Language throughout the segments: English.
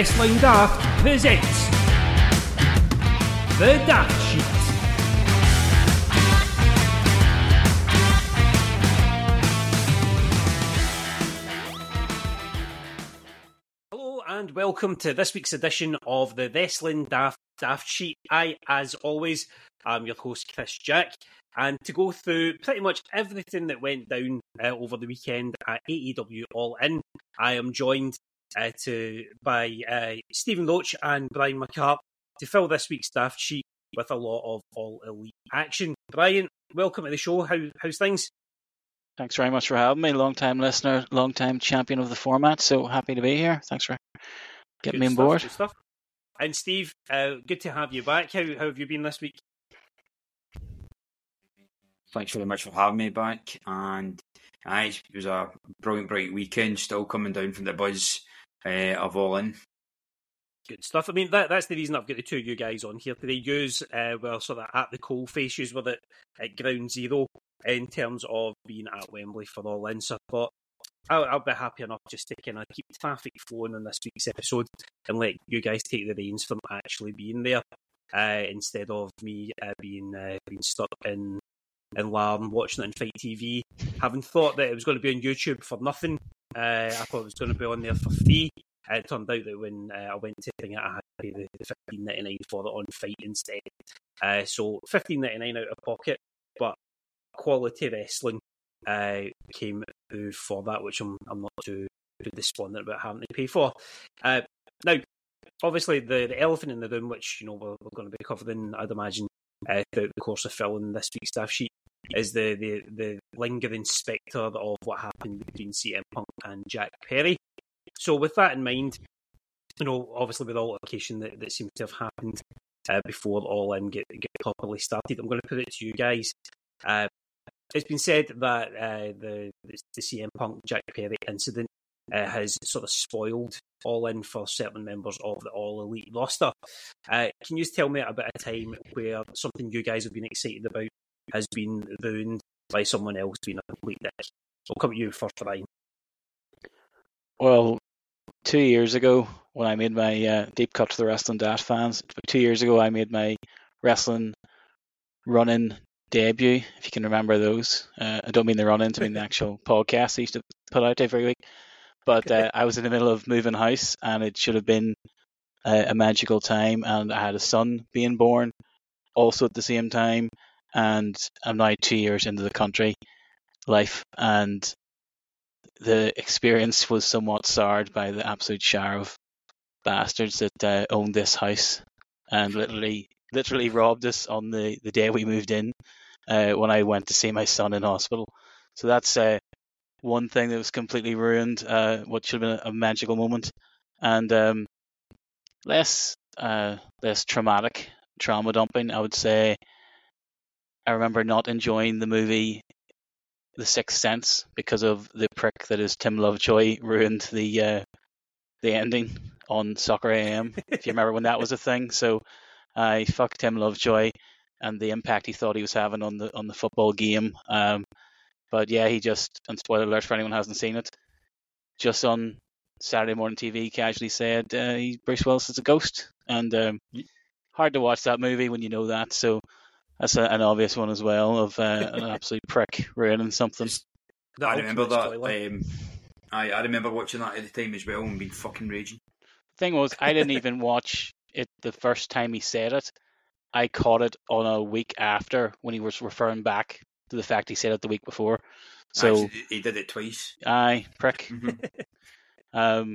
Wrestling Daft presents The Daft Sheet. Hello and welcome to this week's edition of the Wrestling Daft Sheet. I, as always, am your host Chris Jack, and to go through pretty much everything that went down over the weekend at AEW All In, I am joined by Stephen Roach and Brian McCart to fill this week's Daft Sheet with a lot of All Elite action. Brian, welcome to the show. How's things? Thanks very much for having me. Long time listener, long time champion of the format. So happy to be here. Thanks for getting me on board. Good stuff. And Steve, good to have you back. How have you been this week? Thanks very much for having me back. And it was a bright weekend, still coming down from the buzz of All In. Good stuff. I mean, that's the reason I've got the two of you guys on here today. Yous were sort of at the coalface, yous were at ground zero in terms of being at Wembley for All In. So I thought I'll be happy enough just to kind of keep traffic flowing on this week's episode and let you guys take the reins from actually being there instead of me being stuck in Larn, watching it on Fight TV, having thought that it was going to be on YouTube for nothing. I thought it was going to be on there for free. It turned out that when I went to thing, I had to pay the $15.99 for it on Fight instead. So $15.99 out of pocket, but quality wrestling came through for that, which I'm not too despondent about having to pay for. Now, obviously, the elephant in the room, which you know we're going to be covering, I'd imagine, throughout the course of filling this week's Daft Sheet, is the lingering spectre of what happened between CM Punk and Jack Perry. So with that in mind, you know, obviously with all occasion that seems to have happened before All In get properly started, I'm going to put it to you guys. It's been said that the CM Punk Jack Perry incident has sort of spoiled All In for certain members of the All Elite roster. Can you just tell me about a time where something you guys have been excited about has been ruined by someone else being a complete dick? I'll come to you first, Ryan. Well, 2 years ago, when I made my deep cut to the Wrestling Daft fans, 2 years ago I made my wrestling run-in debut, if you can remember those. I don't mean the run-ins, I mean the actual podcast I used to put out every week. But I was in the middle of moving house, and it should have been a magical time, and I had a son being born also at the same time, and I'm now 2 years into the country life, and the experience was somewhat soured by the absolute shower of bastards that owned this house and literally robbed us on the day we moved in when I went to see my son in hospital. So that's one thing that was completely ruined, what should have been a magical moment. And less traumatic, trauma dumping, I would say, I remember not enjoying the movie The Sixth Sense because of the prick that is Tim Lovejoy ruined the ending on Soccer AM, if you remember when that was a thing. So I fucked Tim Lovejoy and the impact he thought he was having on the football game. But yeah, he just, and spoiler alert for anyone who hasn't seen it, just on Saturday morning TV casually said Bruce Willis is a ghost. And hard to watch that movie when you know that, so that's an obvious one as well, of an absolute prick ruining something. I remember that. I remember watching that at the time as well and being fucking raging. The thing was, I didn't even watch it the first time he said it. I caught it on a week after when he was referring back to the fact he said it the week before. So he did it twice. Aye, prick. Mm-hmm.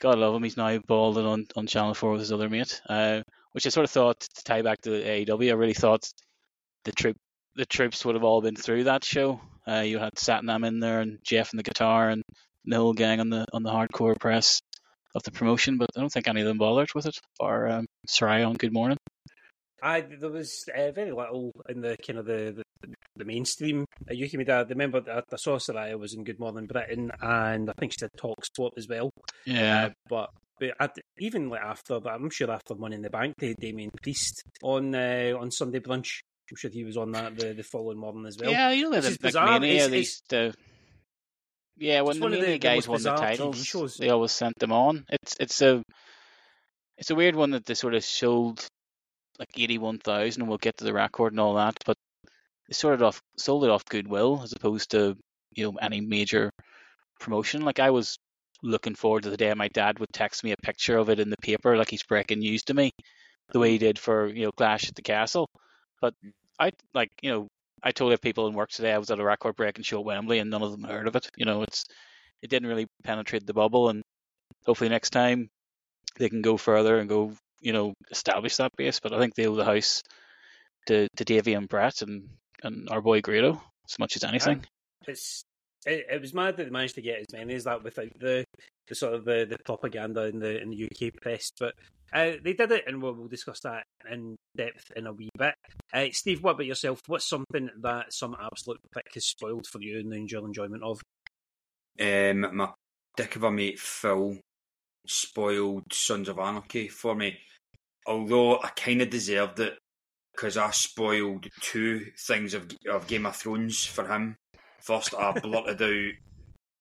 God love him. He's now balding on Channel 4 with his other mate. Which I sort of thought, to tie back to AEW, I really thought the troops would have all been through that show. You had Satnam in there and Jeff and the guitar and the whole gang on the hardcore press of the promotion, but I don't think any of them bothered with it. Or Soraya on Good Morning. There was very little in the kind of the mainstream. Yuki Mida, I remember I saw Soraya was in Good Morning Britain, and I think she did Talk Sport as well. Yeah, but even like after that, I'm sure after Money in the Bank, they had Damien Priest on Sunday Brunch. I'm sure he was on that the following morning as well. Yeah, you know, the McMania, when the Mania guys won the titles, they always sent them on. It's a It's a weird one that they sort of sold like 81,000, and we'll get to the record and all that, but they sold it off goodwill as opposed to, you know, any major promotion. Like, I was looking forward to the day my dad would text me a picture of it in the paper, like he's breaking news to me, the way he did for, you know, Clash at the Castle. But I, like, you know, I told people in work today I was at a record-breaking show at Wembley, and none of them heard of it. You know, it didn't really penetrate the bubble, and hopefully next time they can go further and go, you know, establish that base. But I think they owe the house to Davey and Brett and our boy Grado as much as anything. It was mad that they managed to get as many as that without the sort of the propaganda in the UK press. But they did it, and we'll discuss that in depth in a wee bit. Steve, what about yourself? What's something that some absolute pick has spoiled for you and your enjoyment of? My dick of a mate Phil spoiled Sons of Anarchy for me, although I kind of deserved it because I spoiled two things of Game of Thrones for him. First, I blurted out,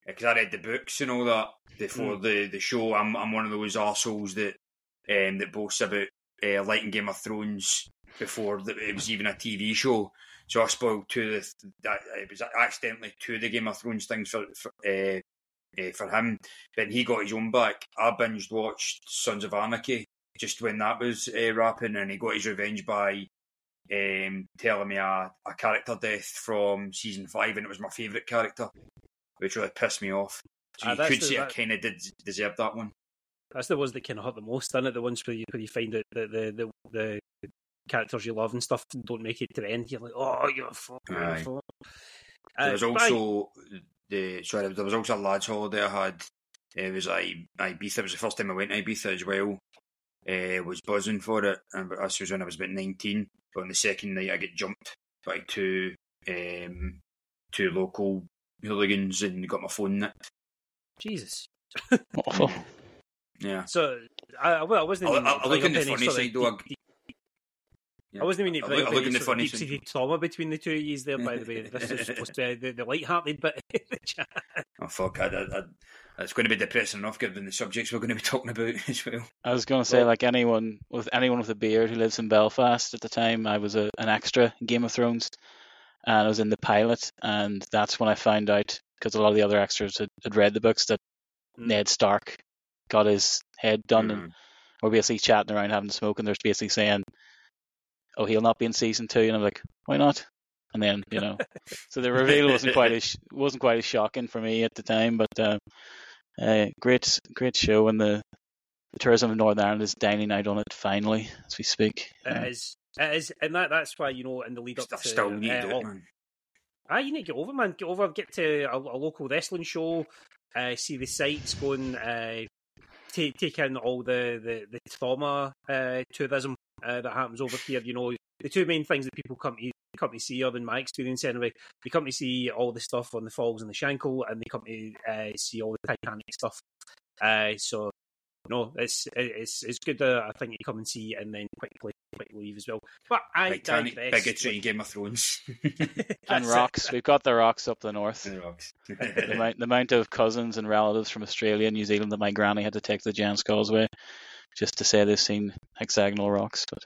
because I read the books and all that before the show. I'm one of those arseholes that that boasts about liking Game of Thrones before it was even a TV show. So I spoiled it was accidentally two of the Game of Thrones things for him. Then he got his own back. I binged watched Sons of Anarchy just when that was wrapping, and he got his revenge by telling me a character death from season 5, and it was my favourite character, which really pissed me off. So you could say I kind of did deserve that one. That's the ones that kind of hurt the most, isn't it? The ones where you find out that the characters you love and stuff don't make it to the end. You're like, oh, you're a fuck. There was also a lads' holiday I had. It was Ibiza. It was the first time I went to Ibiza as well. I was buzzing for it, and this was when I was about 19. But on the second night, I get jumped by two local hooligans and got my phone nicked. Jesus. Awful. Yeah. So I wasn't. I look in the funny side, though. I wasn't even. I look in the funny side. Deep-seated trauma between the two of you there. By the way, this is supposed to be the light-hearted bit in the chat. Oh fuck! It's going to be depressing enough given the subjects we're going to be talking about as well. I was going to say, like anyone with a beard who lives in Belfast at the time, I was an extra in Game of Thrones, and I was in the pilot, and that's when I found out, because a lot of the other extras had read the books, that Ned Stark got his head done, and we're basically chatting around having a smoke, and they're basically saying, "Oh, he'll not be in season 2," and I'm like, "Why not?" And then, you know, so the reveal wasn't quite as shocking for me at the time, but. Great show, and the tourism of Northern Ireland is dining out on it finally as we speak. It is, and that's why, you know, in the lead up to still need it, man. You need to get over, man. Get over, get to a local wrestling show, see the sights, go and take in all the trauma tourism that happens over here. You know, the two main things that people come to see, or in my experience anyway, they come to see all the stuff on the falls and the Shankill, and they come to see all the Titanic stuff. So no, it's good. I think you come and see, and then quickly leave as well. But Titanic digress. Bigotry, Game of Thrones, and rocks. We've got the rocks up the north. The rocks. the amount of cousins and relatives from Australia and New Zealand that my granny had to take to the Giant's Causeway just to say they've seen hexagonal rocks, but.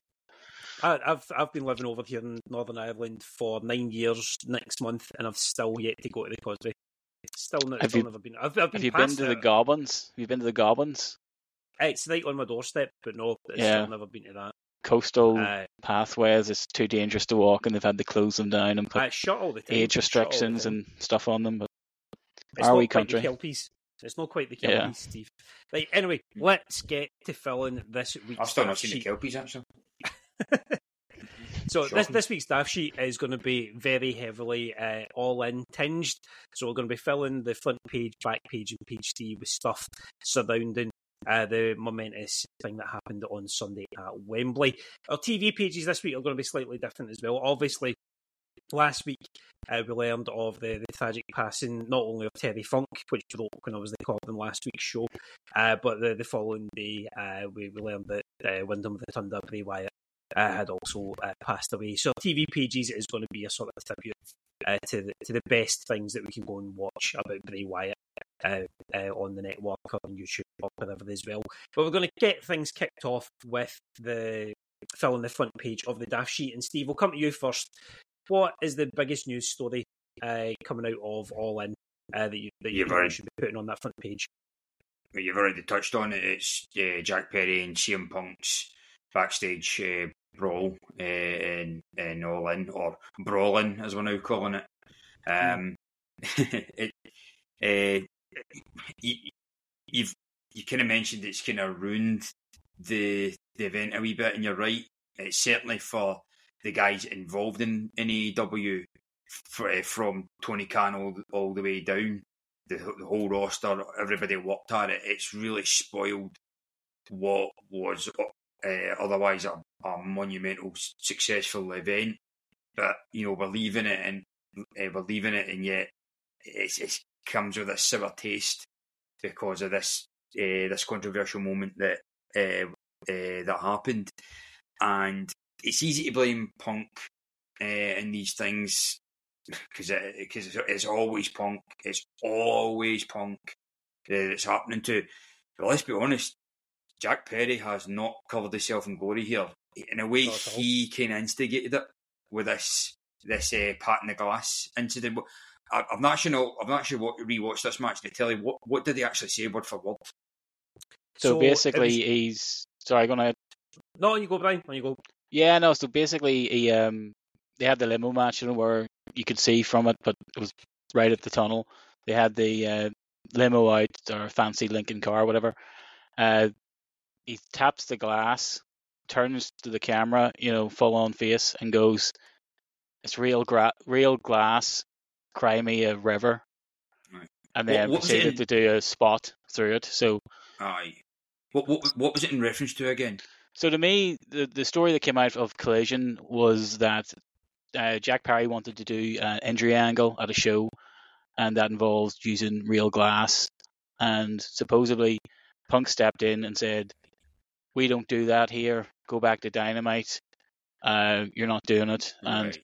I've been living over here in Northern Ireland for 9 years next month, and I've still yet to go to the Causeway. Never been. Have you been to the Goblins? It's right on my doorstep, but no, I've never been to that. Coastal pathways, it's too dangerous to walk, and they've had to close them down and put age restrictions and stuff on them. But are we country? It's not quite the Kelpies, Steve. Right, anyway, let's get to filling this week's. I've still not seen the Kelpies, actually. So this week's staff sheet is going to be very heavily all-in tinged. So we're going to be filling the front page, back page, and page 3 with stuff surrounding the momentous thing that happened on Sunday at Wembley. Our TV pages this week are going to be slightly different as well. Obviously, last week we learned of the tragic passing not only of Terry Funk, which broke when I was recording in last week's show, but the following day we learned that Wyndham Rotunda, Bray Wyatt, had also passed away. So TV pages is going to be a sort of tribute to the best things that we can go and watch about Bray Wyatt on the network or on YouTube or whatever as well. But we're going to get things kicked off with the fill on the front page of the Daft Sheet. And Steve, we'll come to you first. What is the biggest news story coming out of All In that you should be putting on that front page? Well, you've already touched on it. It's Jack Perry and CM Punk's backstage brawl in All In, or Brawling, as we're now calling it. You kind of mentioned it's kind of ruined the event a wee bit, and you're right. It's certainly for the guys involved in AEW, from Tony Khan all the way down, the whole roster, everybody worked at it. It's really spoiled what was otherwise a monumental, successful event. But you know, we're leaving it, and yet it comes with a sour taste because of this controversial moment that happened. And it's easy to blame Punk in these things because it's always Punk. It's always Punk that's happening to. But let's be honest, Jack Perry has not covered himself in glory here. In a way, he kind of instigated it with this patting the glass incident. I'm not sure. I've not actually rewatched this match to tell you what did they actually say word for word. So basically, he's sorry. Going to. No, you go, Brian. On you go. Yeah, no. So basically, they had the limo match, where you could see from it, but it was right at the tunnel. They had the limo out, or fancy Lincoln car, whatever. He taps the glass, turns to the camera, full on face, and goes, "It's real glass. Cry me a river," right. And then proceeded to do a spot through it. So, aye. What was it in reference to again? So to me, the story that came out of Collision was that Jack Perry wanted to do an injury angle at a show, and that involves using real glass. And supposedly, Punk stepped in and said, "We don't do that here. Go back to Dynamite. You're not doing it." And right.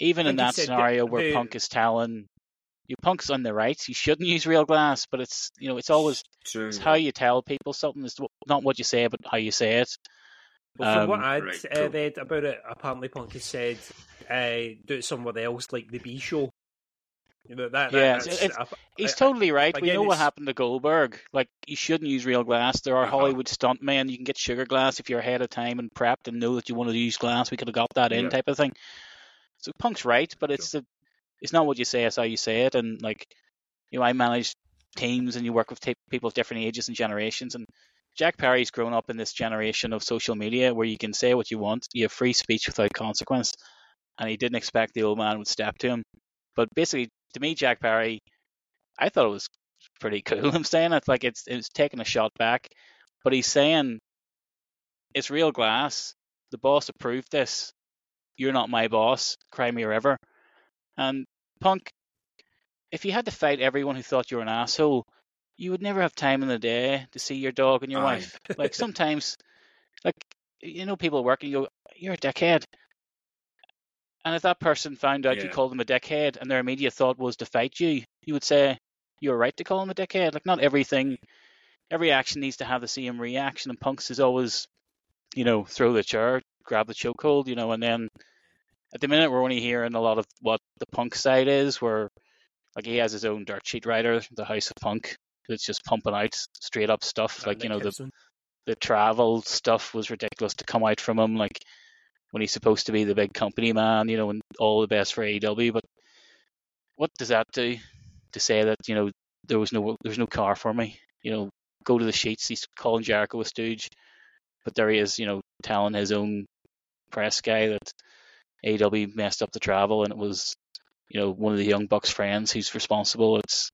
Even in that scenario where Punk is telling you, Punk's on the right, you shouldn't use real glass, but it's it's always true. It's how you tell people something. It's not what you say, but how you say it. Well, from what I'd read about it, apparently Punk has said, "Do it somewhere else, like the B Show." He's totally right. Again, we know what happened to Goldberg. Like, you shouldn't use real glass. There are Hollywood stuntmen. You can get sugar glass if you're ahead of time and prepped and know that you wanted to use glass. We could have got that in, type of thing. So Punk's right, but it's not what you say, it's how you say it. And I manage teams, and you work with people of different ages and generations. And Jack Perry's grown up in this generation of social media where you can say what you want. You have free speech without consequence. And he didn't expect the old man would step to him. But basically, to me, Jack Perry, I thought it was pretty cool. I'm saying it's like it's taking a shot back, but he's saying it's real glass. The boss approved this. You're not my boss. Cry me a river. And Punk, if you had to fight everyone who thought you were an asshole, you would never have time in the day to see your dog and your wife. Like, sometimes, people work and you go, "You're a dickhead." And if that person found out you called them a dickhead and their immediate thought was to fight you, you would say, "You're right to call them a dickhead." Like, not every action needs to have the same reaction. And Punk's is always, throw the chair, grab the chokehold, and then at the minute we're only hearing a lot of what the Punk side is, where he has his own dirt sheet writer, the House of Punk, that's just pumping out straight up stuff. The travel stuff was ridiculous to come out from him, when he's supposed to be the big company man, and all the best for AEW. But what does that do to say that there was no car for me? Go to the sheets. He's calling Jericho a stooge, but there he is, telling his own press guy that AEW messed up the travel and it was, one of the Young Bucks' friends who's responsible. It's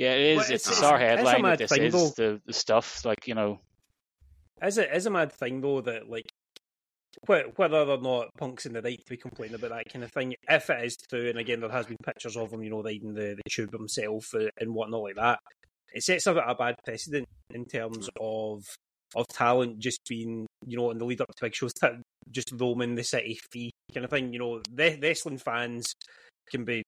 our headline that this is the stuff, Is a mad thing though that whether or not Punk's in the right to be complaining about that kind of thing, if it is true, and again there has been pictures of him, riding the tube himself and whatnot like that, it sets up a bad precedent in terms of talent just being, in the lead up to big shows, just roaming the city free kind of thing. Wrestling fans can be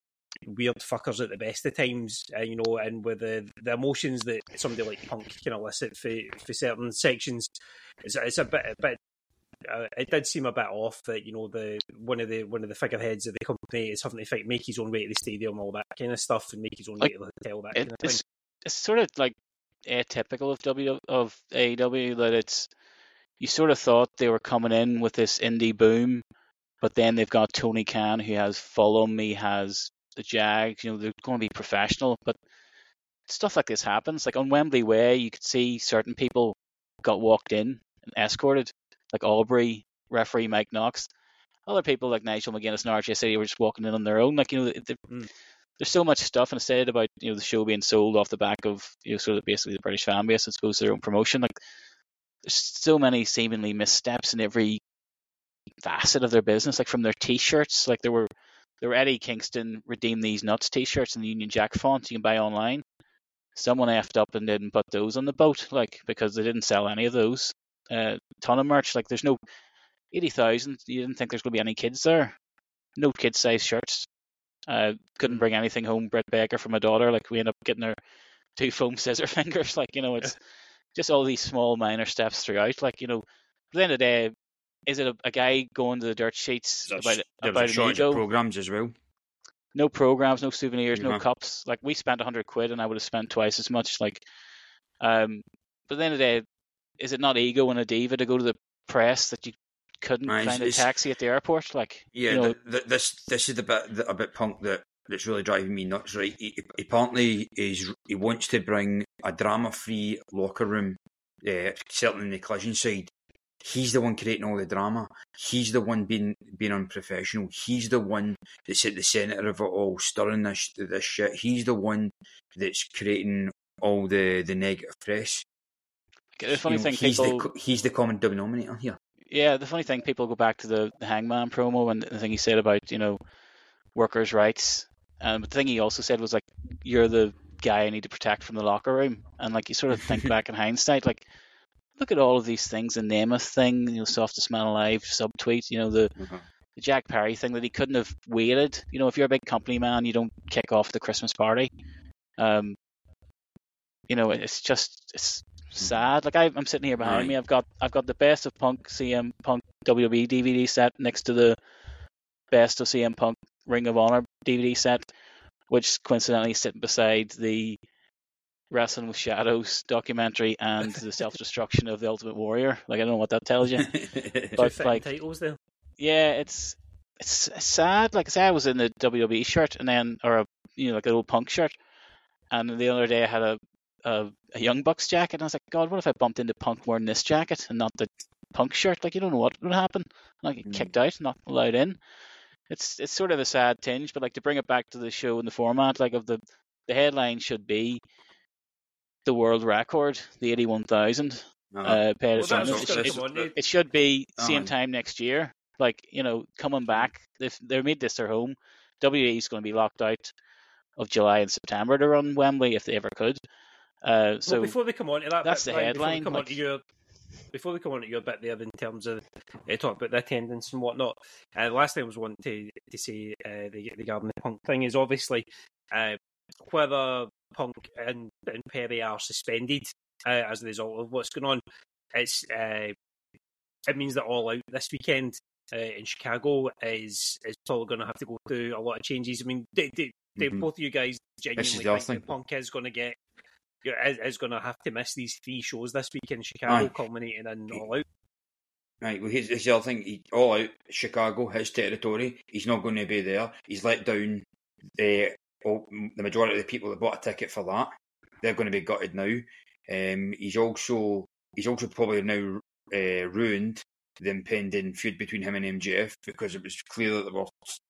weird fuckers at the best of times, you know, and with the emotions that somebody like Punk can elicit for certain sections, it's a bit. It did seem a bit off that, you know, one of the figureheads of the company is having to fight, make his own way to the stadium, all that kind of stuff, and make his own way to the hotel. It's sort of like atypical of AEW that it's, you sort of thought they were coming in with this indie boom, but then they've got Tony Khan who has Fulham, he has the Jags. You know, they're going to be professional, but stuff like this happens. Like on Wembley Way, you could see certain people got walked in and escorted. Like Aubrey, referee Mike Knox, other people like Nigel McGuinness and RJ City were just walking in on their own. Like, you know, there's so much stuff, and I said about, you know, the show being sold off the back of, you know, sort of basically the British fan base, I suppose, their own promotion. Like, there's so many seemingly missteps in every facet of their business. Like from their T-shirts, like there were Eddie Kingston redeem these nuts T-shirts in the Union Jack font you can buy online. Someone effed up and didn't put those on the boat, like, because they didn't sell any of those. Ton of merch. Like, there's no 80,000. You didn't think there's going to be any kids there. No kid size shirts. Couldn't bring anything home. Britt Baker for my daughter. Like, we end up getting her two foam scissor fingers. Like, you know, it's just all these small minor steps throughout. Like, you know, at the end of the day, is it a guy going to the dirt sheets about a shortage of programs as well? No programs, no souvenirs, no cups. Like, we spent 100 quid, and I would have spent twice as much. Like, but at the end of the day, is it not ego and a diva to go to the press that you couldn't find a taxi at the airport? Like, yeah, you know, this is the bit about Punk that's really driving me nuts. Right, apparently he wants to bring a drama-free locker room, certainly in the collision side. He's the one creating all the drama. He's the one being unprofessional. He's the one that's at the centre of it all, stirring this shit. He's the one that's creating all the negative press. The funny thing, he's the common denominator here. Yeah, the funny thing, people go back to the Hangman promo and the thing he said about, you know, workers' rights. But the thing he also said was, like, you're the guy I need to protect from the locker room. And, like, you sort of think back in hindsight, like, look at all of these things, the Namath thing, you know, softest man alive, subtweet, you know, the Jack Perry thing that he couldn't have waited. You know, if you're a big company man, you don't kick off the Christmas party. You know, it's sad. Like, I'm sitting here behind me. I've got the best of Punk CM Punk WWE DVD set next to the best of CM Punk Ring of Honor DVD set, which coincidentally is sitting beside the Wrestling with Shadows documentary and the self-destruction of the Ultimate Warrior. Like, I don't know what that tells you. But like, titles though. Yeah, it's sad. Like I said, I was in the WWE shirt and then, or a, you know, like an old Punk shirt, and the other day I had a Young Bucks jacket, and I was like, God, what if I bumped into Punk wearing this jacket and not the Punk shirt? Like, you don't know what would happen. Like, get kicked out, not allowed in. It's sort of a sad tinge, but like, to bring it back to the show and the format, like, of the headline should be the world record, the 81,000. It should be same time next year. Like, you know, coming back, if they made this their home, WWE is going to be locked out of July and September to run Wembley if they ever could. So well, before we come on to that, that's bit, the Ryan, headline. Before we come on to your bit there in terms of talk about the attendance and whatnot, last thing I was wanting to say regarding the Punk thing is obviously whether Punk and Perry are suspended as a result of what's going on. It means that All Out this weekend in Chicago is probably going to have to go through a lot of changes. I mean, both of you guys genuinely think that Punk is going to get. Is going to have to miss these three shows this week in Chicago, culminating in All Out. Right, well, here's the other thing. All Out, Chicago, his territory, he's not going to be there. He's let down the majority of the people that bought a ticket for that. They're going to be gutted now. He's also probably now ruined the impending feud between him and MJF, because it was clear that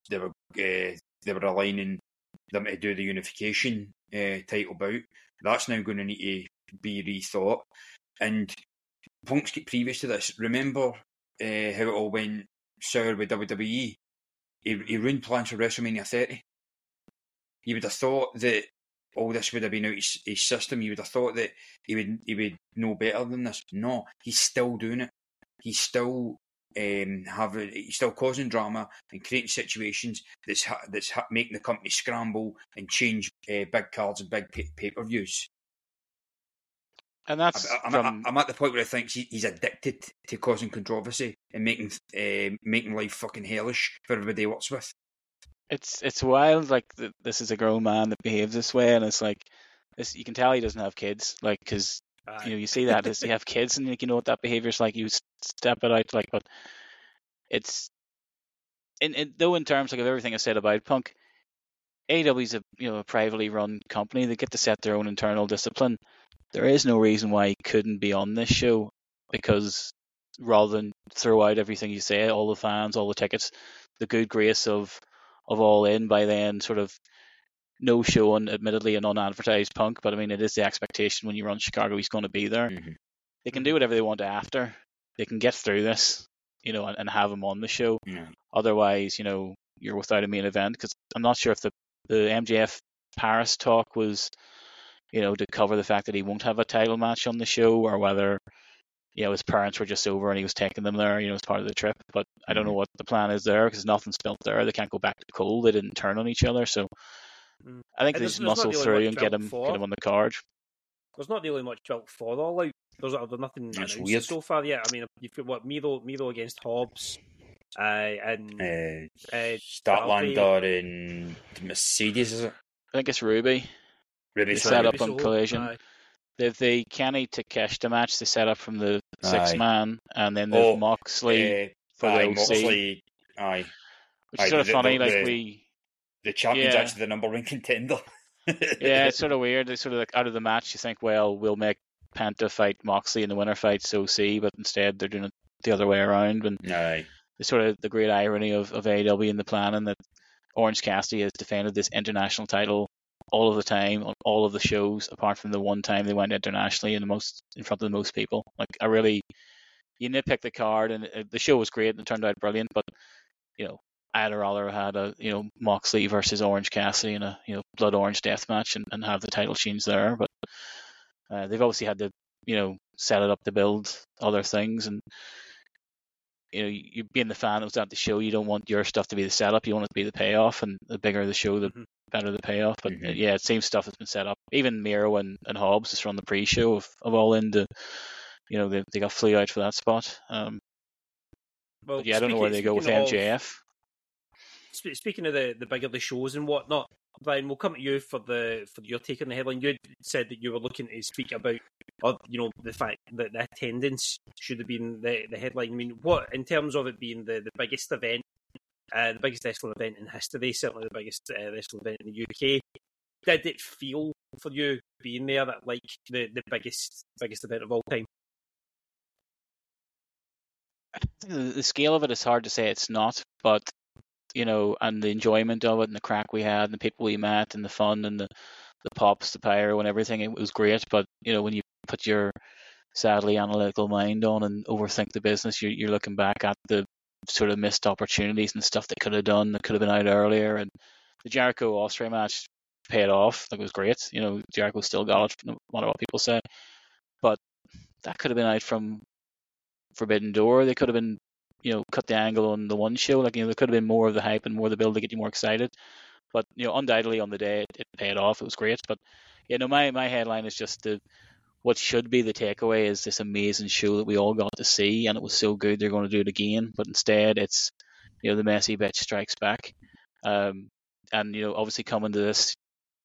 they were aligning them to do the unification title bout. That's now going to need to be rethought. And Punk's previous to this, remember how it all went sour with WWE? He ruined plans for WrestleMania 30. You would have thought that all this would have been out his system. You would have thought that he would know better than this. No, he's still doing it. He's still He's still causing drama and creating situations that's making the company scramble and change big cards and big pay-per-views. And that's I'm at the point where I think he's addicted to causing controversy and making life fucking hellish for everybody he works with. It's wild. Like this is a grown man that behaves this way, and it's like this. You can tell he doesn't have kids, like because you see that as you have kids, and like, you know what that behavior's like. You step it out, like, but it's and though in terms like of everything I said about Punk, AEW's a privately run company. They get to set their own internal discipline. There is no reason why he couldn't be on this show, because rather than throw out everything you say, all the fans, all the tickets, the good grace of All In by then, sort of no show on, admittedly, an unadvertised Punk, but I mean, it is the expectation when you run Chicago, he's going to be there. Mm-hmm. They can do whatever they want after. They can get through this, and have him on the show. Yeah. Otherwise, you're without a main event, because I'm not sure if the MJF Paris talk was... to cover the fact that he won't have a title match on the show, or whether, his parents were just over and he was taking them there, as part of the trip. But I don't know what the plan is there, because nothing's built there. They can't go back to Cole. They didn't turn on each other. So I think they just muscle through and get him on the card. There's not really much built for All Out. There's nothing announced so far yet. I mean, you've got what, Miro against Hobbs. And Statlander and Mercedes, is it? I think it's Ruby. They set up on Collision. The Kenny Takeshita match they set up from the six man, and then the Moxley for the OC. Moxley, which is sort of funny. The champion's actually the number one contender. Yeah, it's sort of weird. It's sort of like out of the match, you think, well, we'll make Penta fight Moxley, and the winner fights OC, but instead they're doing it the other way around. And it's sort of the great irony of AEW and the planning that Orange Cassidy has defended this international title all of the time, on all of the shows, apart from the one time they went internationally and in front of the most people. Like, you nitpick the card, and the show was great and it turned out brilliant, but, I'd rather had a, Moxley versus Orange Cassidy in a, blood orange death match and have the title change there. But they've obviously had to, set it up to build other things. And, you being the fan that was at the show, you don't want your stuff to be the setup, you want it to be the payoff, and the bigger the show, the better the payoff. But it seems stuff has been set up. Even Miro and Hobbs is from the pre-show of All In. They got flew out for that spot. I don't know where they go with MJF. Speaking of the bigger the shows and whatnot, Brian, we'll come to you for your take on the headline. You said that you were looking to speak about, the fact that the attendance should have been the headline. I mean, what in terms of it being the biggest event, the biggest wrestling event in history, certainly the biggest wrestling event in the UK. Did it feel for you being there that like the biggest event of all time? I think the scale of it is hard to say. It's not, but. And the enjoyment of it and the crack we had and the people we met and the fun and the pops, the pyro and everything, it was great. But, when you put your sadly analytical mind on and overthink the business, you're looking back at the sort of missed opportunities and stuff they could have done that could have been out earlier. And the Jericho Osprey match paid off. Like, it was great. Jericho still got it, no matter what people say. But that could have been out from Forbidden Door. They could have been cut the angle on the one show. Like, there could have been more of the hype and more of the build to get you more excited. But, undoubtedly on the day, it paid off. It was great. But, my headline is just what should be the takeaway is this amazing show that we all got to see, and it was so good they're going to do it again. But instead, it's, the messy bitch strikes back. And, obviously coming to this,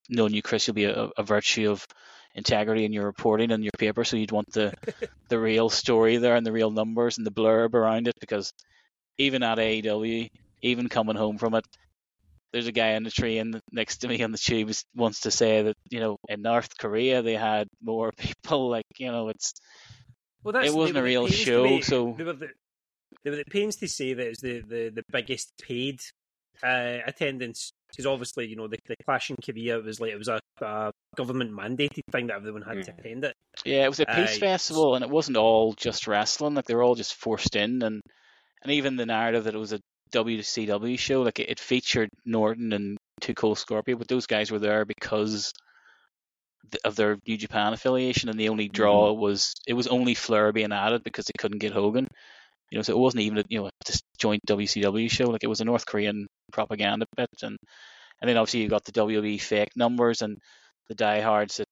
knowing you, Chris, you'll be a virtue of integrity in your reporting and your paper, so you'd want the real story there and the real numbers and the blurb around it, because even at AEW, even coming home from it, there's a guy on the train next to me on the tube wants to say that, in North Korea they had more people, like, it's... Well, it wasn't a real show, so... They were the pains to say that it's the biggest paid attendance, because obviously, the clash in Korea was like, it was a government-mandated thing that everyone had to attend it. Yeah, it was a peace festival, and it wasn't all just wrestling. Like, they were all just forced in, and even the narrative that it was a WCW show, like, it featured Norton and Too Cold Scorpio, but those guys were there because of their New Japan affiliation, and the only draw was only Flair being added because they couldn't get Hogan. You know, so it wasn't even a joint WCW show. Like, it was a North Korean propaganda bit, and then obviously you got the WWE fake numbers and the diehards that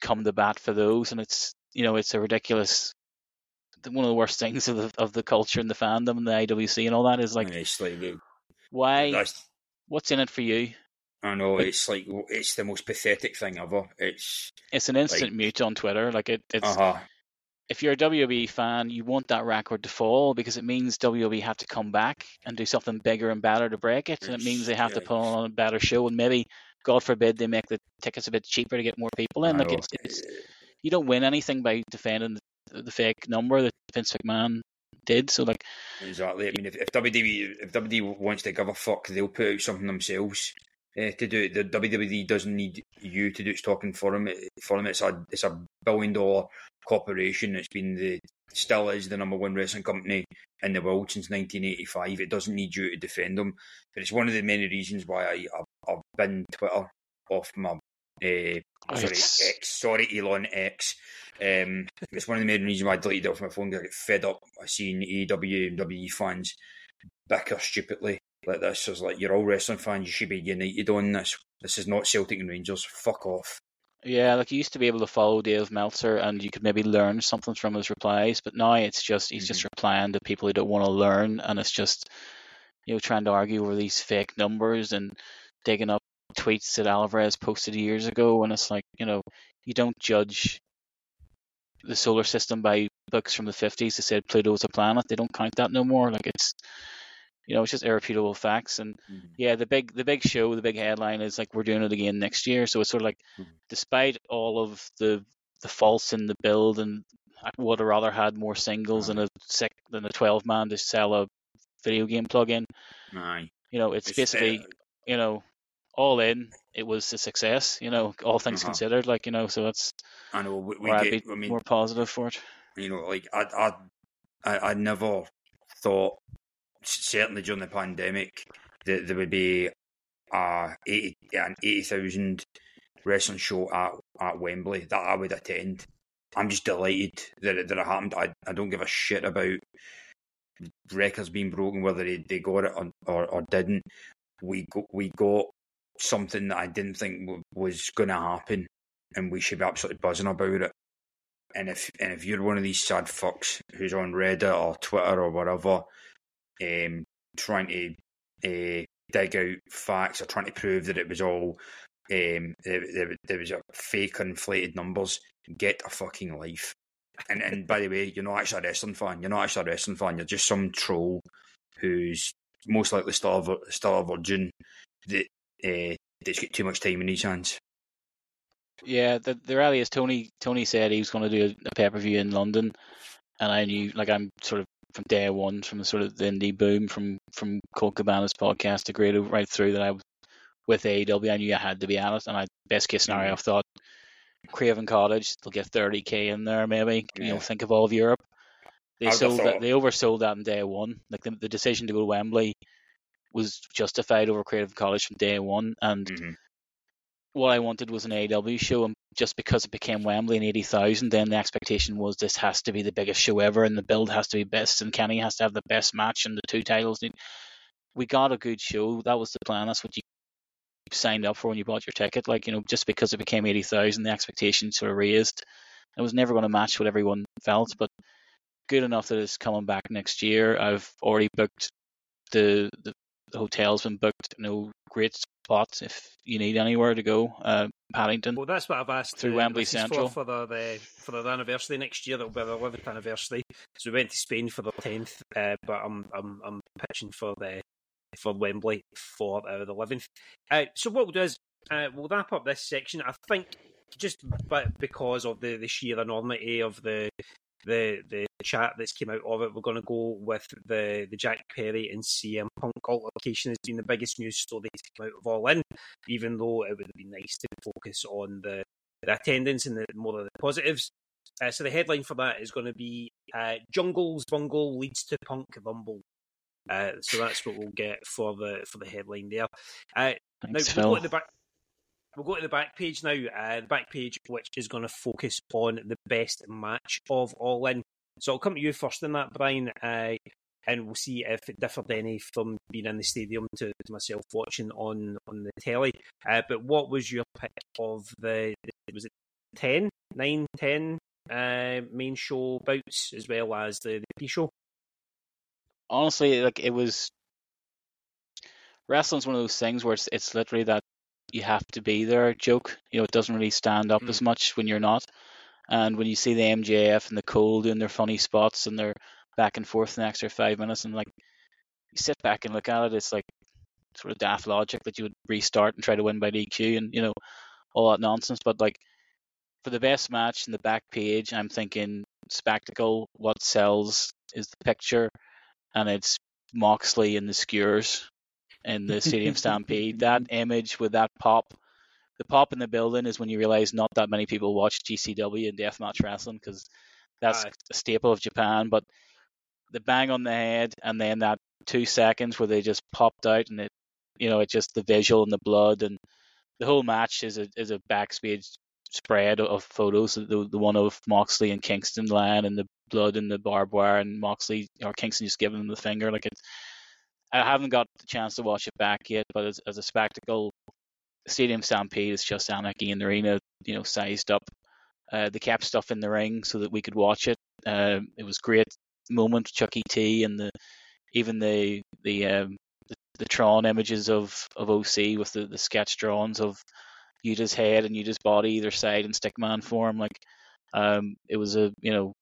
come to bat for those, and it's a ridiculous, one of the worst things of the culture and the fandom and the IWC and all that is like, why? What's in it for you? I know, it's the most pathetic thing ever. It's an instant mute on Twitter. Like, it's. Uh-huh. If you're a WWE fan, you want that record to fall because it means WWE have to come back and do something bigger and better to break it. And it means they have to put on a better show. And maybe, God forbid, they make the tickets a bit cheaper to get more people in. Like, you don't win anything by defending the fake number that Vince McMahon did. So, like, exactly. I mean, if WWE wants to give a fuck, they'll put out something themselves to do it. The WWE doesn't need you to do its talking for them. It's a $1 billion corporation. It's been still is the number one wrestling company in the world since 1985. It doesn't need you to defend them. But it's one of the many reasons why I've been Twitter off my Elon X. It's one of the main reasons why I deleted it off my phone, because I get fed up. I've seen AEW and WWE fans bicker stupidly like this. It's like, you're all wrestling fans, you should be united on this. This is not Celtic and Rangers. Fuck off. Yeah, like, you used to be able to follow Dave Meltzer and you could maybe learn something from his replies, but now it's just, he's just replying to people who don't want to learn, and it's just, trying to argue over these fake numbers and digging up tweets that Alvarez posted years ago, and it's like, you don't judge the solar system by books from the 50s that said Pluto's a planet. They don't count that no more. Like, it's, it's just irrefutable facts. And yeah, the big show, the big headline is like, we're doing it again next year. So it's sort of like, despite all of the faults in the build, and I would have rather had more singles than a 12-man to sell a video game plug-in. Aye. It's basically, all in, it was a success, all things considered, like, so that's, I know, I'd be more positive for it. I never thought, certainly during the pandemic, that there would be an 80,000 wrestling show at Wembley that I would attend. I'm just delighted that it happened. I don't give a shit about records being broken, whether they got it or didn't. We got something that I didn't think was going to happen, and we should be absolutely buzzing about it. And if you're one of these sad fucks who's on Reddit or Twitter or whatever, trying to dig out facts or trying to prove that it was all there was a fake inflated numbers, get a fucking life. And by the way, you're not actually a wrestling fan. You're just some troll who's most likely still a virgin that's got too much time in his hands. Yeah, the reality is Tony said he was going to do a pay-per-view in London, and I knew, like, I'm sort of from day one, from the sort of the indie boom, from Colt Cabana's podcast to Grado, right through that, I was with AEW, I knew I had to be at it, and best case scenario, I thought, Craven Cottage, they'll get 30k in there maybe, think of all of Europe. They oversold that in day one. Like, the decision to go to Wembley was justified over Creative College from day one. And what I wanted was an AEW show. And just because it became Wembley in 80,000, then the expectation was this has to be the biggest show ever, and the build has to be best, and Kenny has to have the best match and the two titles. We got a good show. That was the plan. That's what you signed up for when you bought your ticket. Like, just because it became 80,000, the expectation sort of raised. It was never going to match what everyone felt, but good enough that it's coming back next year. I've already booked the hotel's been booked. Great spot if you need anywhere to go. Paddington. Well, that's what I've asked through Wembley Central for the anniversary next year. That'll be the 11th anniversary. So we went to Spain for the 10th, but I'm pitching for Wembley for the 11th. So what we'll do is we'll wrap up this section. I think just because of the sheer enormity of the chat that's came out of it, we're going to go with the Jack Perry and CM Punk altercation has been the biggest news story to come out of All In, even though it would have been nice to focus on the attendance and more of the positives. So the headline for that is going to be Jungle's Bungle leads to Punk Rumble. So that's what we'll get for the headline there. Thanks, now, Phil. We'll go to the back page now, the back page which is going to focus on the best match of All In. So I'll come to you first in that, Brian, and we'll see if it differed any from being in the stadium to myself watching on the telly. But what was your pick of the, was it 9, 10 main show bouts as well as the pre-show? Honestly, like, it was, wrestling's one of those things where it's literally that you have to be there joke. You know, it doesn't really stand up as much when you're not. And when you see the MJF and the Cole doing their funny spots and their back and forth in the extra 5 minutes, and like, you sit back and look at it, it's like sort of daft logic that you would restart and try to win by DQ and, you know, all that nonsense. But like, for the best match in the back page, I'm thinking spectacle, what sells is the picture, and it's Moxley and the skewers in the Stadium Stampede. That image with that pop, the pop in the building is when you realize not that many people watch GCW and deathmatch wrestling, because that's a staple of Japan. But the bang on the head, and then that 2 seconds where they just popped out, and it, you know, it just, the visual and the blood, and the whole match is a backstage spread of photos. The one of Moxley and Kingston lying, and the blood and the barbed wire, and Moxley or Kingston just giving him the finger. Like, it's, I haven't got the chance to watch it back yet, but as a spectacle, Stadium Stampede is just anarchy in the arena, you know, sized up. They kept stuff in the ring so that we could watch it. It was great moment, Chuck E. T. and the Tron images of OC with the sketch drawings of Yuta's head and Yuta's body either side in Stickman form. Like, it was a, you know,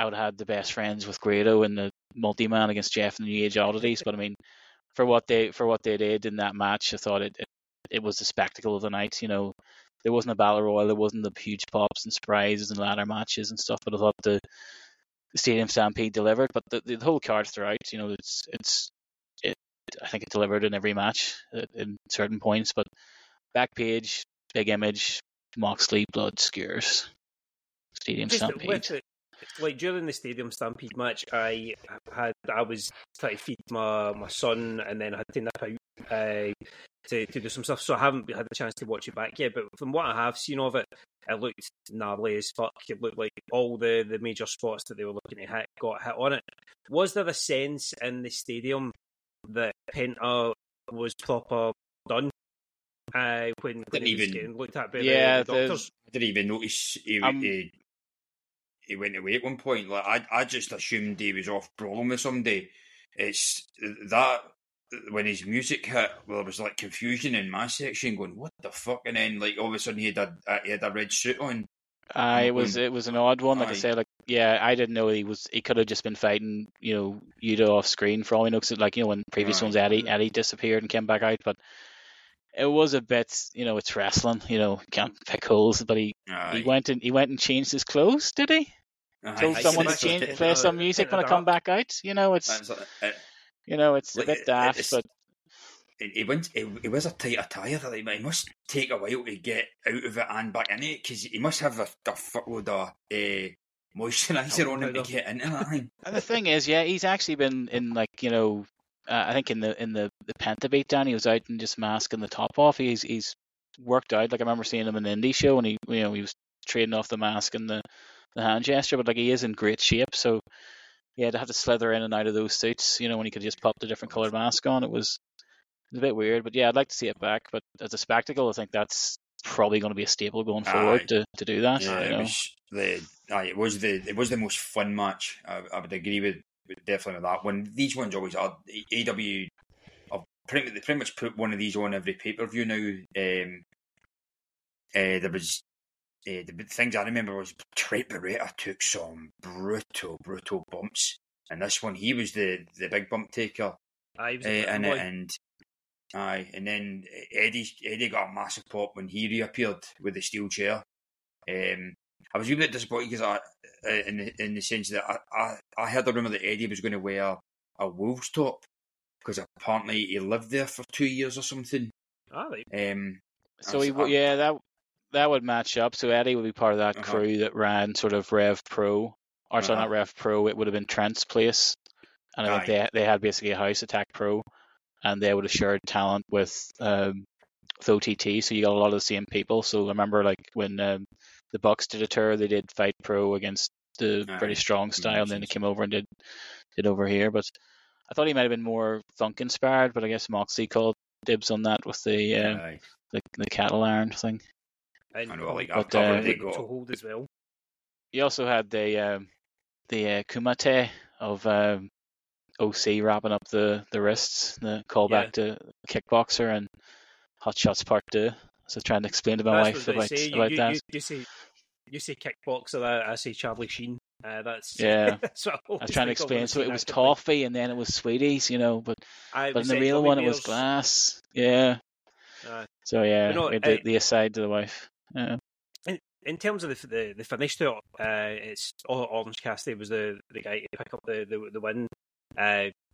I would have had the best friends with Grado and the multi-man against Jeff and the New Age Oddities, but I mean, for what they did in that match, I thought it was the spectacle of the night. You know, there wasn't a battle royal, there wasn't the huge pops and surprises and ladder matches and stuff, but I thought the Stadium Stampede delivered. But the whole card throughout, you know, it's I think it delivered in every match in certain points. But back page, big image, Moxley, blood, skewers, Stadium Stampede. Like, during the Stadium Stampede match, I was trying to feed my son, and then I had to nip out to do some stuff, so I haven't had the chance to watch it back yet. But from what I have seen of it, it looked gnarly as fuck. It looked like all the major spots that they were looking to hit got hit on it. Was there a sense in the stadium that Penta was proper done? When he was getting looked at by the doctors? I didn't even notice he went away at one point. Like, I just assumed he was off brawling with somebody. It's that when his music hit, well, there was like confusion in my section, going, "What the fuck?" And then, like, all of a sudden, he had a red suit on. It was an odd one. Like I said, like, yeah, I didn't know he could have just been fighting, you know, Yuta off screen for all we know. Cause, like, you know, when previous ones, Eddie disappeared and came back out, but it was a bit, you know, it's wrestling, you know, can't pick holes. But he went and changed his clothes, did he? Told someone to play some music when I come back out. You know, it's a bit daft, but it was a tight attire. Like, he must take a while to get out of it and back in it, because he must have a fuckload of moisturiser on him to get into that thing. And the thing is, yeah, he's actually been in, like, you know, I think in the Penta beatdown, he was out and just masking the top off. He's worked out. Like, I remember seeing him in an indie show, and he, you know, he was trading off the mask and the hand gesture, but like, he is in great shape. So yeah, to have to slither in and out of those suits, you know, when he could just pop the different coloured mask on, it was a bit weird. But yeah, I'd like to see it back. But as a spectacle, I think that's probably going to be a staple going forward to do that. Yeah, you know? it was the most fun match. I would agree with. Definitely with that one. These ones always are. AEW, they pretty much put one of these on every pay-per-view now. There was the things I remember was Trey Beretta took some brutal bumps, and this one he was the big bump taker. And then Eddie got a massive pop when he reappeared with the steel chair. I was a bit disappointed because in the sense that I heard the rumour that Eddie was going to wear a wolf's top, because apparently he lived there for 2 years or something. That would match up. So Eddie would be part of that crew that ran sort of Rev Pro, or sorry, not Rev Pro. It would have been Trent's place, and I think they had basically a house, Attack Pro, and they would have shared talent with OTT. So you got a lot of the same people. So I remember, like, when the Bucks did a tour, they did Fight Pro against the very strong style, and then he came over and did over here. But I thought he might have been more thunk inspired, but I guess Moxley called dibs on that with the cattle iron thing. And like they got to hold as well. He also had the kumite of OC wrapping up the wrists, the callback to Kickboxer and Hot Shots Part 2. So trying to explain to my wife about that. You say Kickboxer, I say Charlie Sheen. I was trying to explain. So it was toffee, and then it was sweeties, you know. But in the real one, it was glass. Yeah. The aside to the wife. Yeah. In terms of the finish to it, it's Orange Cassidy was the guy to pick up the win,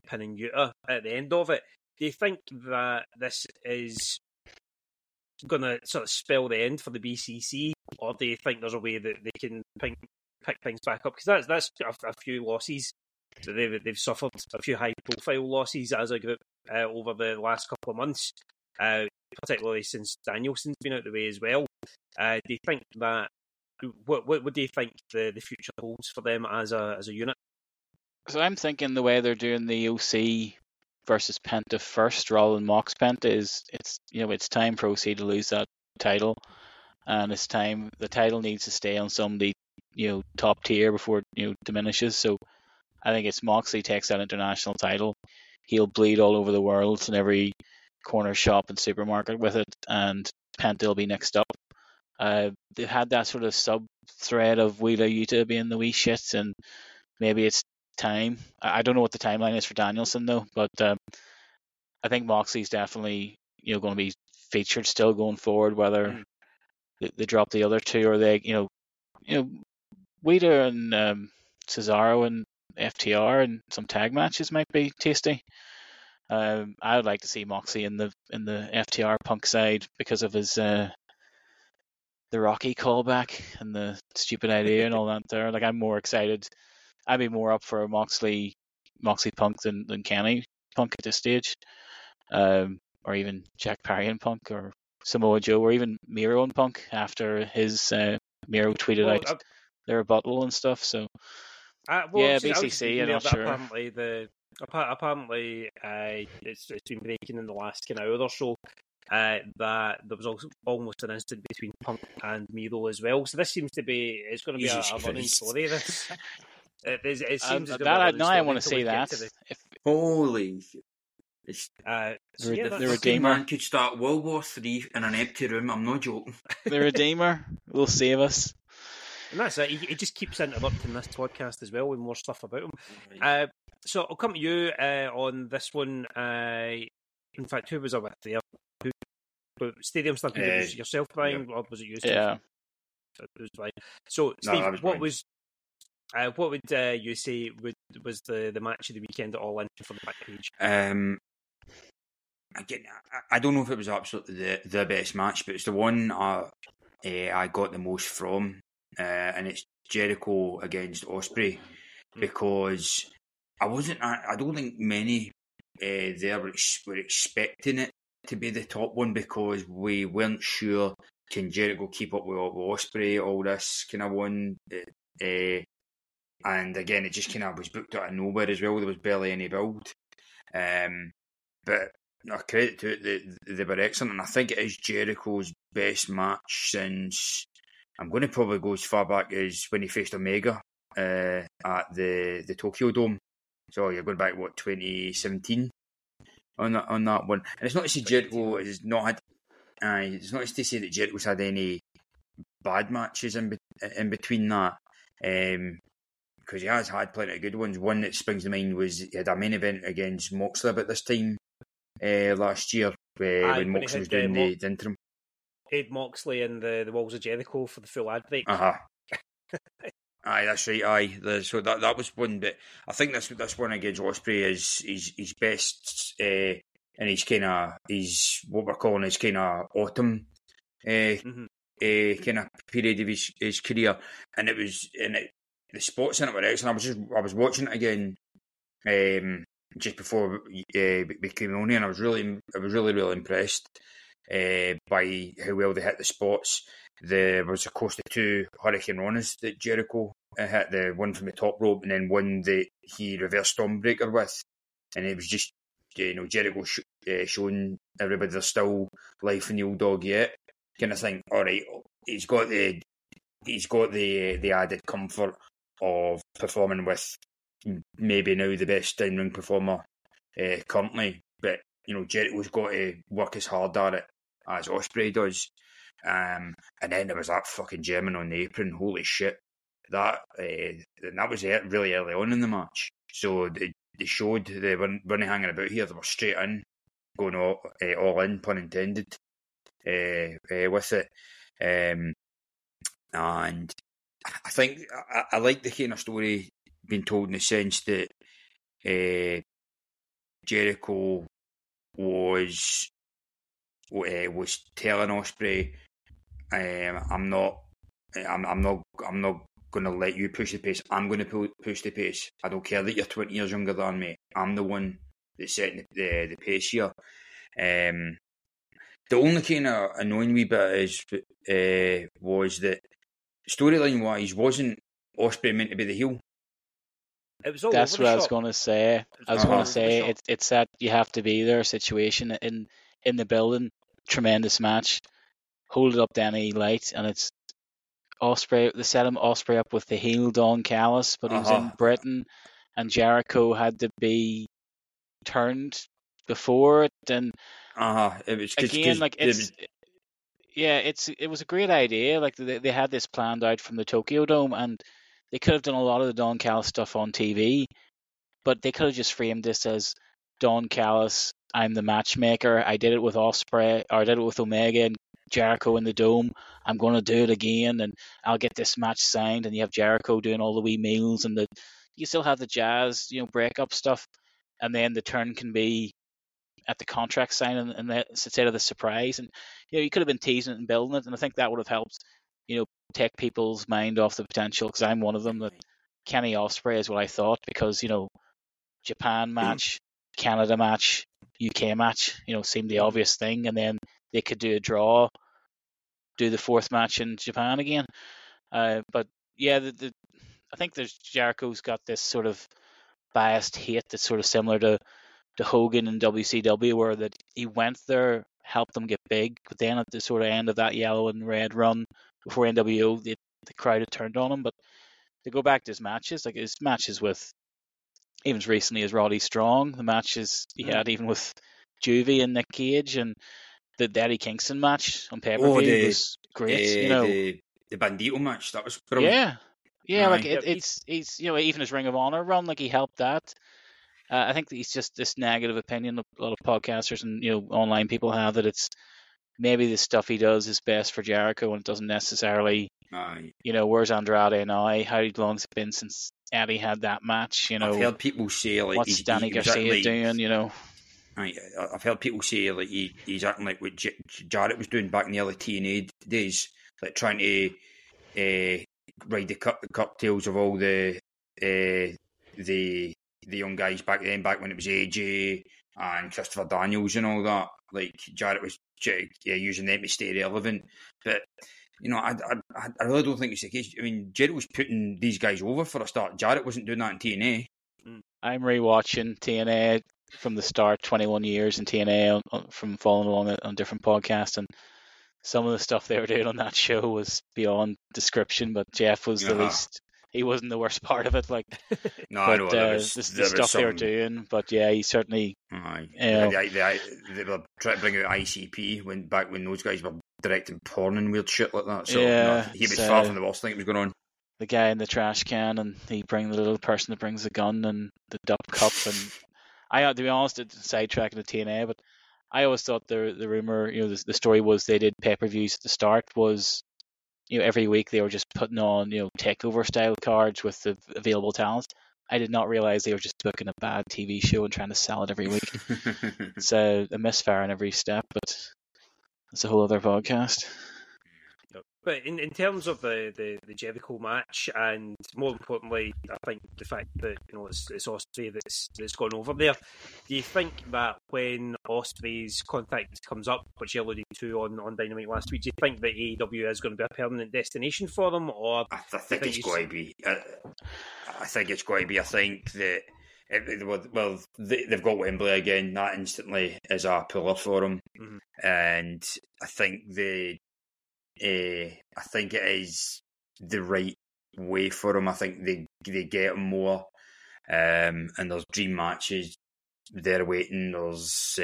pinning Yuta at the end of it. Do you think that this is going to sort of spell the end for the BCC, or do you think there's a way that they can pick things back up? Because that's a few losses that they've suffered, a few high-profile losses as a group over the last couple of months, particularly since Danielson's been out of the way as well. Do you think that what do you think the future holds for them as a unit? So I'm thinking the way they're doing the OC versus Penta first, rather than Mox Penta, it's time for OC to lose that title, and it's time the title needs to stay on somebody top tier before it diminishes. So I think it's Moxley takes that international title, he'll bleed all over the world in every corner shop and supermarket with it, and Penta will be next up. They had that sort of sub thread of Wheeler Yuta being the wee shit, and maybe it's time. I don't know what the timeline is for Danielson though, but I think Moxley's definitely going to be featured still going forward, whether they drop the other two or they Wheeler and Cesaro and FTR and some tag matches might be tasty. I would like to see Moxley in the FTR Punk side because of his the Rocky callback and the stupid idea and all that there. Like, I'm more excited. I'd be more up for Moxley Punk than Kenny Punk at this stage, or even Jack Perry and Punk, or Samoa Joe, or even Miro and Punk after his Miro tweeted out their rebuttal and stuff. So BCC. I'm not sure. Apparently, it's been breaking in the last hour or so. That there was also almost an incident between Punk and Miro as well. So this seems to be it's going to be a running story. This it seems now I want to see that. Holy! The Redeemer man could start World War III in an empty room. I'm not joking. The Redeemer will save us. And that's it. He just keeps interrupting this podcast as well with more stuff about him. So I'll come to you on this one. In fact, who was I with there? Stadium stuff. Was yourself, Brian, or was it you? Yeah. It was Brian. So, Steve, what would you say was the match of the weekend at All In from the back page? Again, I don't know if it was absolutely the best match, but it's the one I got the most from, and it's Jericho against Ospreay, because I don't think many there were expecting it to be the top one, because we weren't sure, can Jericho keep up with Ospreay, all this kind of one, and again it just kind of was booked out of nowhere as well. There was barely any build, but credit to it, they were excellent, and I think it is Jericho's best match since, I'm going to probably go as far back as when he faced Omega at the Tokyo Dome. So you're going back 2017 on that one, and it's not to say Jericho has not had. It's not to say that Jericho's had any bad matches in between that, because he has had plenty of good ones. One that springs to mind was he had a main event against Moxley about this time last year when Moxley was doing the interim. Ed Moxley and the Walls of Jericho for the full ad break. Aye, that's right. So that was one, but I think this one against Ospreay is his best, and he's kind of what we're calling his kind of autumn, kind of period of his career, and it was the spots in it were excellent. I was watching it again, just before we came on here, and I was really impressed by how well they hit the spots. There was, of course, the two Hurricane Runners that Jericho I hit the one from the top rope and then one that he reversed Stormbreaker with. And it was just, you know, Jericho showing everybody there's still life in the old dog yet. Kind of thing, all right, he's got the added comfort of performing with maybe now the best in-ring performer currently. But, you know, Jericho's got to work as hard at it as Ospreay does. And then there was that fucking German on the apron, holy shit. That was really early on in the match. So they showed they weren't hanging about here, they were straight in, going all in, pun intended, with it. And I think I like the kind of story being told in the sense that Jericho was telling Ospreay, I'm not going to let you push the pace. I'm going to push the pace. I don't care that you're 20 years younger than me. I'm the one that's setting the pace here. The only kind of annoying wee bit is was that storyline wise, wasn't Ospreay meant to be the heel? It was all that's over the shop. That's what I was going to say. I was going to say it's that you have to be there situation in the building. Tremendous match. Hold it up to any light, and it's Ospreay. They set him Ospreay up with the heel Don Callis, but he was in Britain, and Jericho had to be turned before it. And it was again like it was a great idea. Like they had this planned out from the Tokyo Dome, and they could have done a lot of the Don Callis stuff on TV, but they could have just framed this as Don Callis. I'm the matchmaker. I did it with Ospreay, or I did it with Omega and Jericho in the Dome. I'm going to do it again, and I'll get this match signed. And you have Jericho doing all the wee meals, and you still have the Jazz, you know, breakup stuff. And then the turn can be at the contract signing, and instead of the surprise. And you know, you could have been teasing it and building it, and I think that would have helped, you know, take people's mind off the potential. Because I'm one of them that Kenny Ospreay is what I thought, because you know, Japan match, Canada match, UK match, you know, seemed the obvious thing, and then they could do a draw, do the fourth match in Japan again. But yeah, I think there's Jericho's got this sort of biased hate that's sort of similar to Hogan and WCW, where that he went there, helped them get big, but then at the sort of end of that yellow and red run before NWO, the crowd had turned on him. But to go back to his matches, like his matches with, even as recently as Roddy Strong, the matches he had even with Juvie and Nick Cage, and the Eddie Kingston match on pay-per-view was great. You know, the Bandito match, that was brilliant. Yeah, like he's you know, even his Ring of Honor run, like he helped that. I think that he's just this negative opinion a lot of podcasters and you know online people have, that it's maybe the stuff he does is best for Jericho, and it doesn't necessarily. You know, where's Andrade now? How long's it been since Eddie had that match? You know, I've heard people say like, what's Danny Garcia doing? You know, I've heard people say like he's acting like what Jarrett was doing back in the early TNA days, like trying to ride the cocktails of all the young guys back then, back when it was AJ and Christopher Daniels and all that. Like Jarrett was using them to stay relevant, but. You know, I really don't think it's the case. I mean, Jarrett was putting these guys over for a start. Jarrett wasn't doing that in TNA. I'm rewatching TNA from the start, 21 years in TNA from following along on different podcasts, and some of the stuff they were doing on that show was beyond description. But Jeff was the least; he wasn't the worst part of it. Like, the stuff they were doing. But yeah, he certainly. They were trying to bring out ICP back when those guys were. Directing porn and weird shit like that. So yeah, he was far from the worst thing that was going on. The guy in the trash can, and he bring the little person that brings the gun and the dub cup. And I, to be honest, it's sidetracking the TNA, but I always thought the rumor, you know, the story was they did pay per views at the start was, you know, every week they were just putting on, you know, takeover style cards with the available talent. I did not realize they were just booking a bad TV show and trying to sell it every week. So a misfire on every step, but. It's a whole other podcast. But in terms of the Jericho match, and more importantly, I think the fact that it's Ospreay that's gone over there. Do you think that when Ospreay's contract comes up, which you alluded to on Dynamite last week, do you think that AEW is going to be a permanent destination for them, or I think it's going to be? I think it's going to be. I think that they've got Wembley again. That instantly is a puller for them, and I think the. I think it is the right way for them. I think they get more, and there's dream matches they're waiting. There's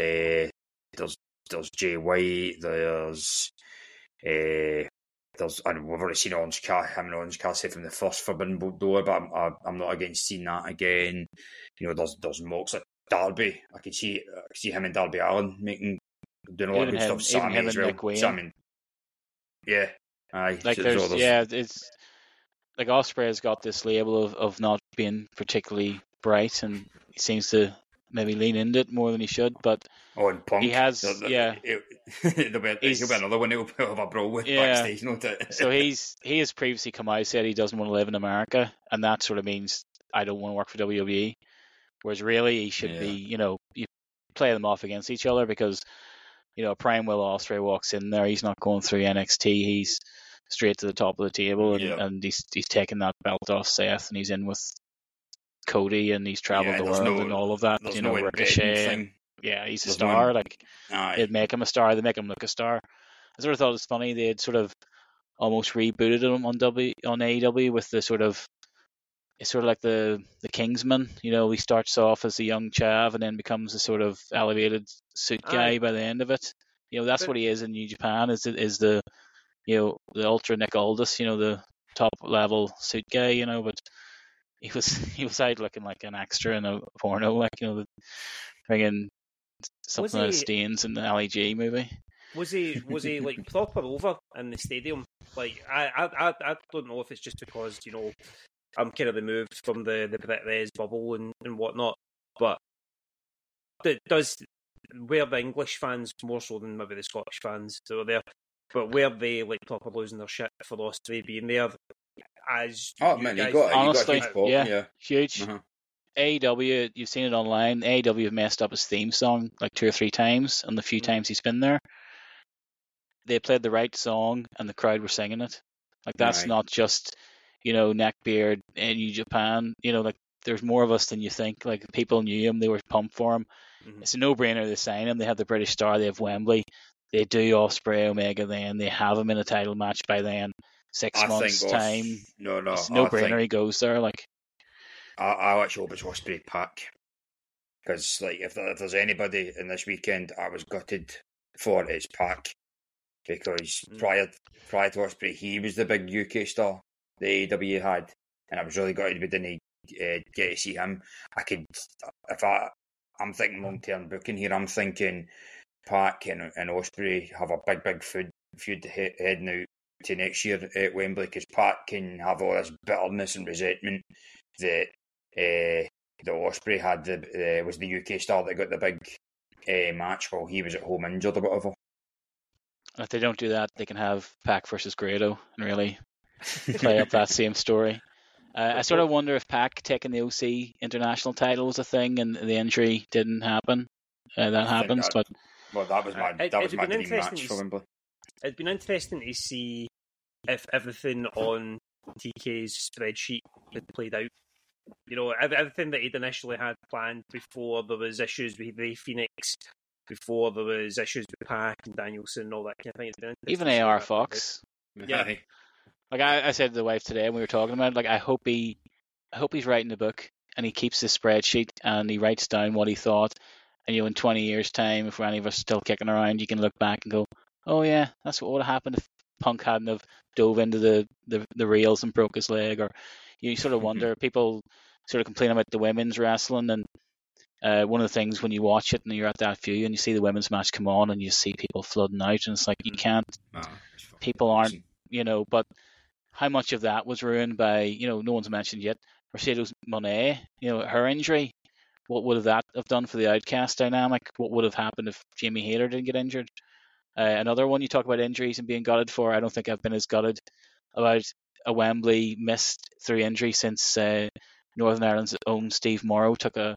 Jay White. There's I've already seen Orange Cassidy from the first Forbidden Door, but I'm not against seeing that again. There's Moxley, Darby. I can see him and Darby Allin doing a lot of good stuff. Sammy as well. Yeah, aye. It's like Ospreay's got this label of not being particularly bright, and he seems to maybe lean into it more than he should. But and Punk, he has, he'll be another one he'll have a brawl with backstage, no doubt. So he has previously come out said he doesn't want to live in America, and that sort of means I don't want to work for WWE. Whereas really he should be, you play them off against each other because. Prime Will Ospreay walks in there. He's not going through NXT. He's straight to the top of the table, and he's taking that belt off Seth, and he's in with Cody, and he's travelled the world and all of that. Ricochet. And, he's a star. They'd make him a star. They make him look a star. I sort of thought it's funny they had sort of almost rebooted him on AEW with the sort of. It's sort of like the Kingsman, he starts off as a young chav and then becomes a sort of elevated suit guy by the end of it. That's what he is in New Japan, is the ultra Nick Aldis, the top level suit guy, but he was out looking like an extra in a porno, bringing something out of Stains in the LEG movie. Was he like proper over in the stadium? Like I don't know if it's just because I'm kind of removed from the Brit Rez bubble and whatnot, but were the English fans more so than maybe the Scottish fans that were there, but were they like proper losing their shit for Ospreay being there? Huge. Uh-huh. AEW, you've seen it online. AEW have messed up his theme song like 2 or 3 times, and the few times he's been there, they played the right song and the crowd were singing it. Like that's not just. Neckbeard in New Japan, there's more of us than you think. Like people knew him, they were pumped for him. Mm-hmm. It's a no-brainer they sign him. They have the British star, they have Wembley, they do Ospreay Omega then, they have him in a title match by then, 6 months time. It's a no-brainer he goes there. Like I actually hope it's Ospreay Pac, because like if there's anybody in this weekend I was gutted for, it's Pac, because prior to Ospreay he was the big UK star the AEW had, and I was really gutted we didn't get to see him. I'm thinking long-term booking here. I'm thinking Pac and Ospreay have a big feud heading out to next year at Wembley, because Pac can have all this bitterness and resentment that the Ospreay had. Was the UK star that got the big match while he was at home injured or whatever. And if they don't do that, they can have Pac versus Grado and really. play up that same story. I sort of wonder if Pac taking the OC international title was a thing and the injury didn't happen. That was my dream match for Wembley. It'd been interesting to see if everything on TK's spreadsheet had played out. Everything that he'd initially had planned before there was issues with Ray Phoenix, before there was issues with Pac and Danielson and all that kind of thing. Even AR Fox. Yeah. Like I said to the wife today when we were talking about it, like I hope he's writing the book and he keeps the spreadsheet and he writes down what he thought, and in 20 years' time, if any of us are still kicking around, you can look back and go, oh yeah, that's what would have happened if Punk hadn't have dove into the rails and broke his leg. Or you sort of wonder, people sort of complain about the women's wrestling, and one of the things when you watch it and you're at that view and you see the women's match come on and you see people flooding out, and it's like you can't, people aren't, but how much of that was ruined by, no one's mentioned yet, Mercedes Moné, her injury. What would that have done for the Outcast dynamic? What would have happened if Jamie Hayter didn't get injured? Another one, you talk about injuries and being gutted for. I don't think I've been as gutted about a Wembley missed through injury since Northern Ireland's own Steve Morrow took a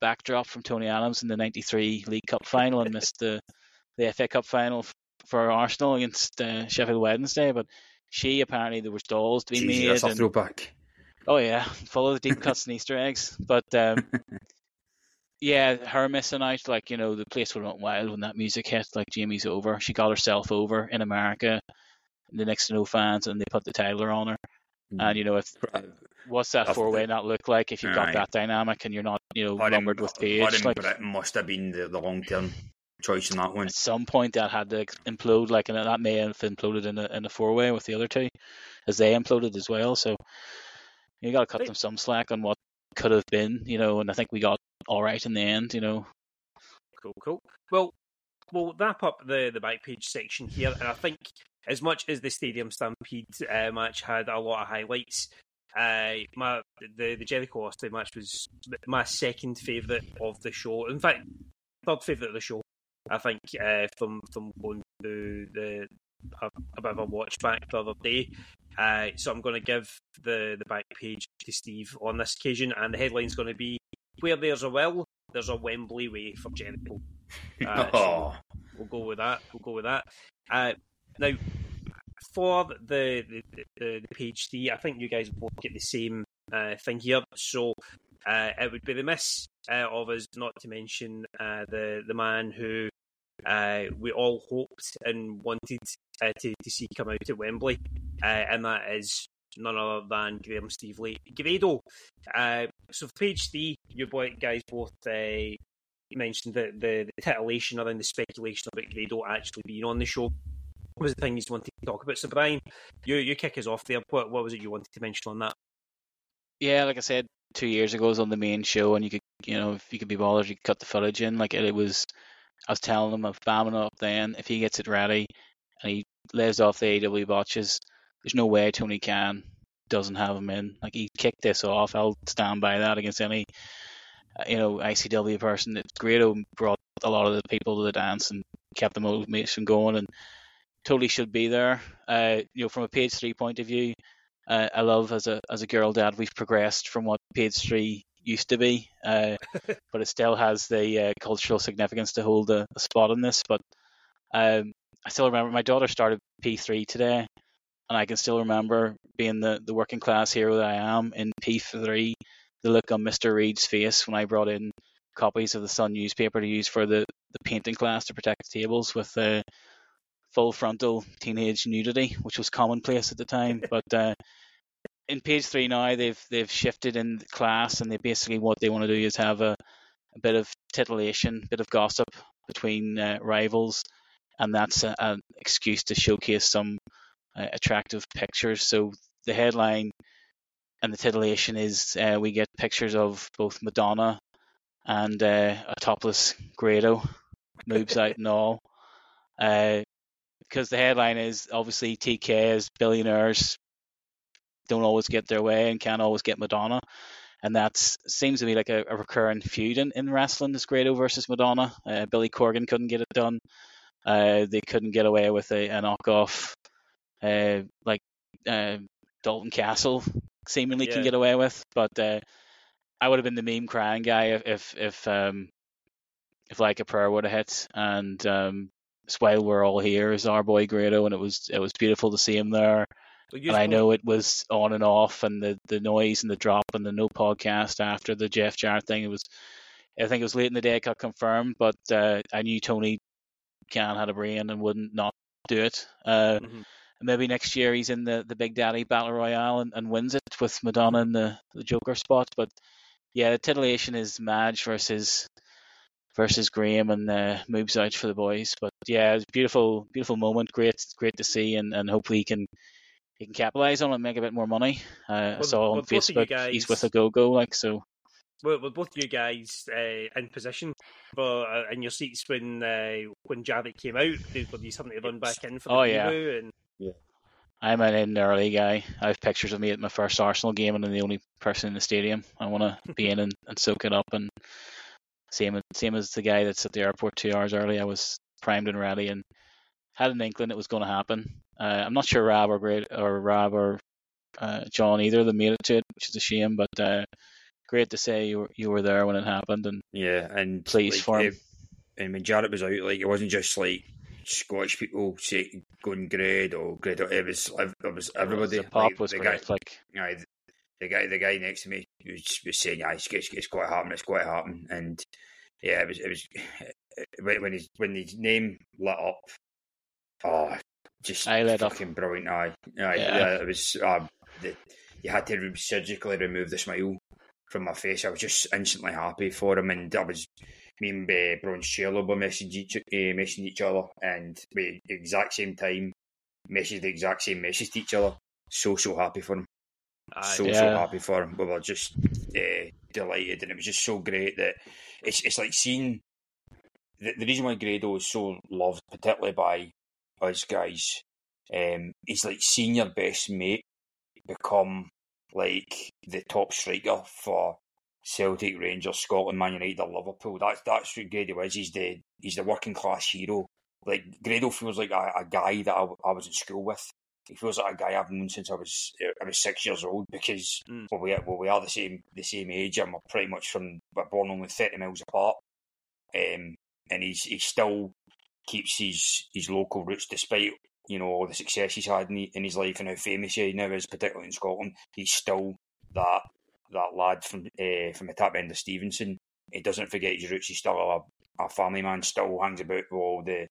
backdrop from Tony Adams in the 93 League Cup final and missed the FA Cup final for Arsenal against Sheffield Wednesday. But she apparently, there was dolls to be made. That's a throwback. Oh yeah, full of the deep cuts and Easter eggs. But yeah, her missing out, like, you know, the place went wild when that music hit, like Jamie's over. She got herself over in America, the next to no fans, and they put the Tyler on her. And, you know, if what's that four-way not look like if you've got that dynamic and you're not, you know, lumbered with page? Like, it must have been the long-term choice in that one. At some point that had to implode, like, and that may have imploded in a four-way with the other two, as they imploded as well. So you got to cut them some slack on what could have been, you know, and I think we got all right in the end, you know. Cool. Well, we'll wrap up the back page section here, and I think as much as the Stadium Stampede match had a lot of highlights, the Jericho Austin match was my second favourite of the show. In fact, third favourite of the show, I think, from going through a bit of a watch back the other day. So I'm going to give the back page to Steve on this occasion, and the headline's going to be, where there's a will, there's a Wembley way for Jericho. So we'll go with that. Now, for the page three, I think you guys both get the same thing here. So it would be remiss of us not to mention the man who we all hoped and wanted to see come out at Wembley, and that is none other than Graeme Stevely Grado. So for page three, you guys both mentioned the titillation around the speculation about Grado actually being on the show. What was the thing you wanted to talk about? So, Brian, you kick us off there. What was it you wanted to mention on that? Yeah, like I said, 2 years ago, it was on the main show, and you could, you know, if you could be bothered, you could cut the footage in. Like, it was, I was telling him, I'm bombing up then. If he gets it ready and he lives off the AEW botches, there's no way Tony Khan doesn't have him in. Like, he kicked this off. I'll stand by that against any, you know, ICW person. Grado brought a lot of the people to the dance and kept the motivation going, and totally should be there. You know, from a page three point of view, I love, as a girl dad, we've progressed from what page three used to be, but it still has the cultural significance to hold a spot in this. But I still remember my daughter started P3 today, and I can still remember being the working class hero that I am in P3, the look on Mr. Reed's face when I brought in copies of the Sun newspaper to use for the painting class to protect the tables with full frontal teenage nudity, which was commonplace at the time. But in page three now, they've shifted in class, and they basically, what they want to do is have a bit of titillation, a bit of gossip between rivals, and that's an excuse to showcase some attractive pictures. So the headline and the titillation is we get pictures of both Madonna and a topless Grado, moves out and all. Because the headline is obviously TK's billionaires don't always get their way and can't always get Madonna, and that seems to be like a recurring feud in wrestling. This Grado versus Madonna, Billy Corgan couldn't get it done. They couldn't get away with a knockoff like Dalton Castle seemingly can get away with, but I would have been the meme crying guy if Like a Prayer would have hit, and While We're All Here is our boy Grado, and it was beautiful to see him there. And I know it was on and off, and the noise and the drop and the no podcast after the Jeff Jarrett thing. I think it was late in the day, it got confirmed, but I knew Tony Khan had a brain and wouldn't not do it. Maybe next year he's in the Big Daddy Battle Royale and wins it with Madonna in the Joker spot. But yeah, the titillation is Madge versus Graeme, and moves out for the boys. But yeah, it's a beautiful moment. Great to see, and hopefully he can capitalise on it and make a bit more money. I saw on Facebook guys, he's with a go-go, like, so. Were both you guys in position in your seats when Javik came out? Were you something to run back in for the debut? Yeah. I'm an in early guy. I have pictures of me at my first Arsenal game, and I'm the only person in the stadium. I want to be in and soak it up, and Same as the guy that's at the airport 2 hours early. I was primed and ready, and had an inkling it was going to happen. I'm not sure Rab or John either that made it to it, which is a shame. But great to say you were there when it happened, and yeah, and pleased for him. And when Jarrett was out, like, it wasn't just like Scottish people say going grade. It was everybody. The pop was great. The guy next to me was saying, "Yeah, it's quite happening. It's quite happening." And yeah, it was when his name lit up. Oh, just I lit fucking up. Brilliant! Yeah. It was. You had to surgically remove the smile from my face. I was just instantly happy for him, and I was. Me and Bron Sherlow were messaging each other, and we at the exact same time messaged the exact same message to each other. So happy for him. Happy for him. We were just delighted, and it was just so great that it's like seeing the reason why Grado is so loved, particularly by us guys. It's like seeing your best mate become like the top striker for Celtic, Rangers, Scotland, Man United, or Liverpool. That's what Grado is. He's the working class hero. Like, Grado feels like a guy that I was in school with. He feels like a guy I've known since I was 6 years old, because we are the same age, and we're pretty much we're born only 30 miles apart. And he still keeps his local roots, despite all the success he's had in his life and how famous he now is, particularly in Scotland. He's still that lad from the tap end of Stevenson. He doesn't forget his roots. He's still a family man. Still hangs about with all the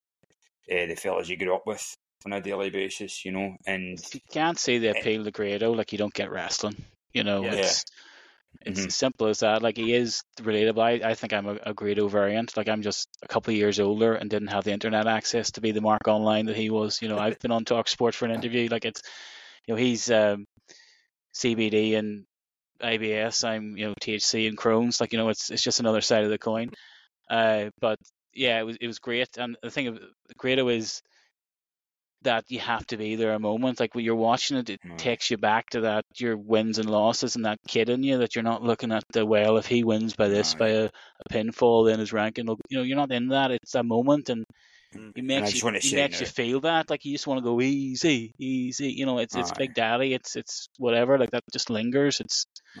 fellas he grew up with on a daily basis. And you can't see the appeal to Grado. Like, you don't get wrestling. It's as simple as that. Like, he is relatable. I think I'm a Grado variant. Like, I'm just a couple of years older and didn't have the internet access to be the mark online that he was. I've been on TalkSport for an interview. Like, it's he's CBD and IBS, I'm THC and Crohn's. Like, it's just another side of the coin. But yeah, it was great. And the thing of Grado is that you have to be there a moment. Like, when you're watching it, it takes you back to that, your wins and losses, and that kid in you that you're not looking at if he wins by this, by a pinfall, then his ranking. You're not in that. It's a moment, and it makes you feel that. Like, you just want to go easy. It's Big Daddy. It's whatever. Like, that just lingers.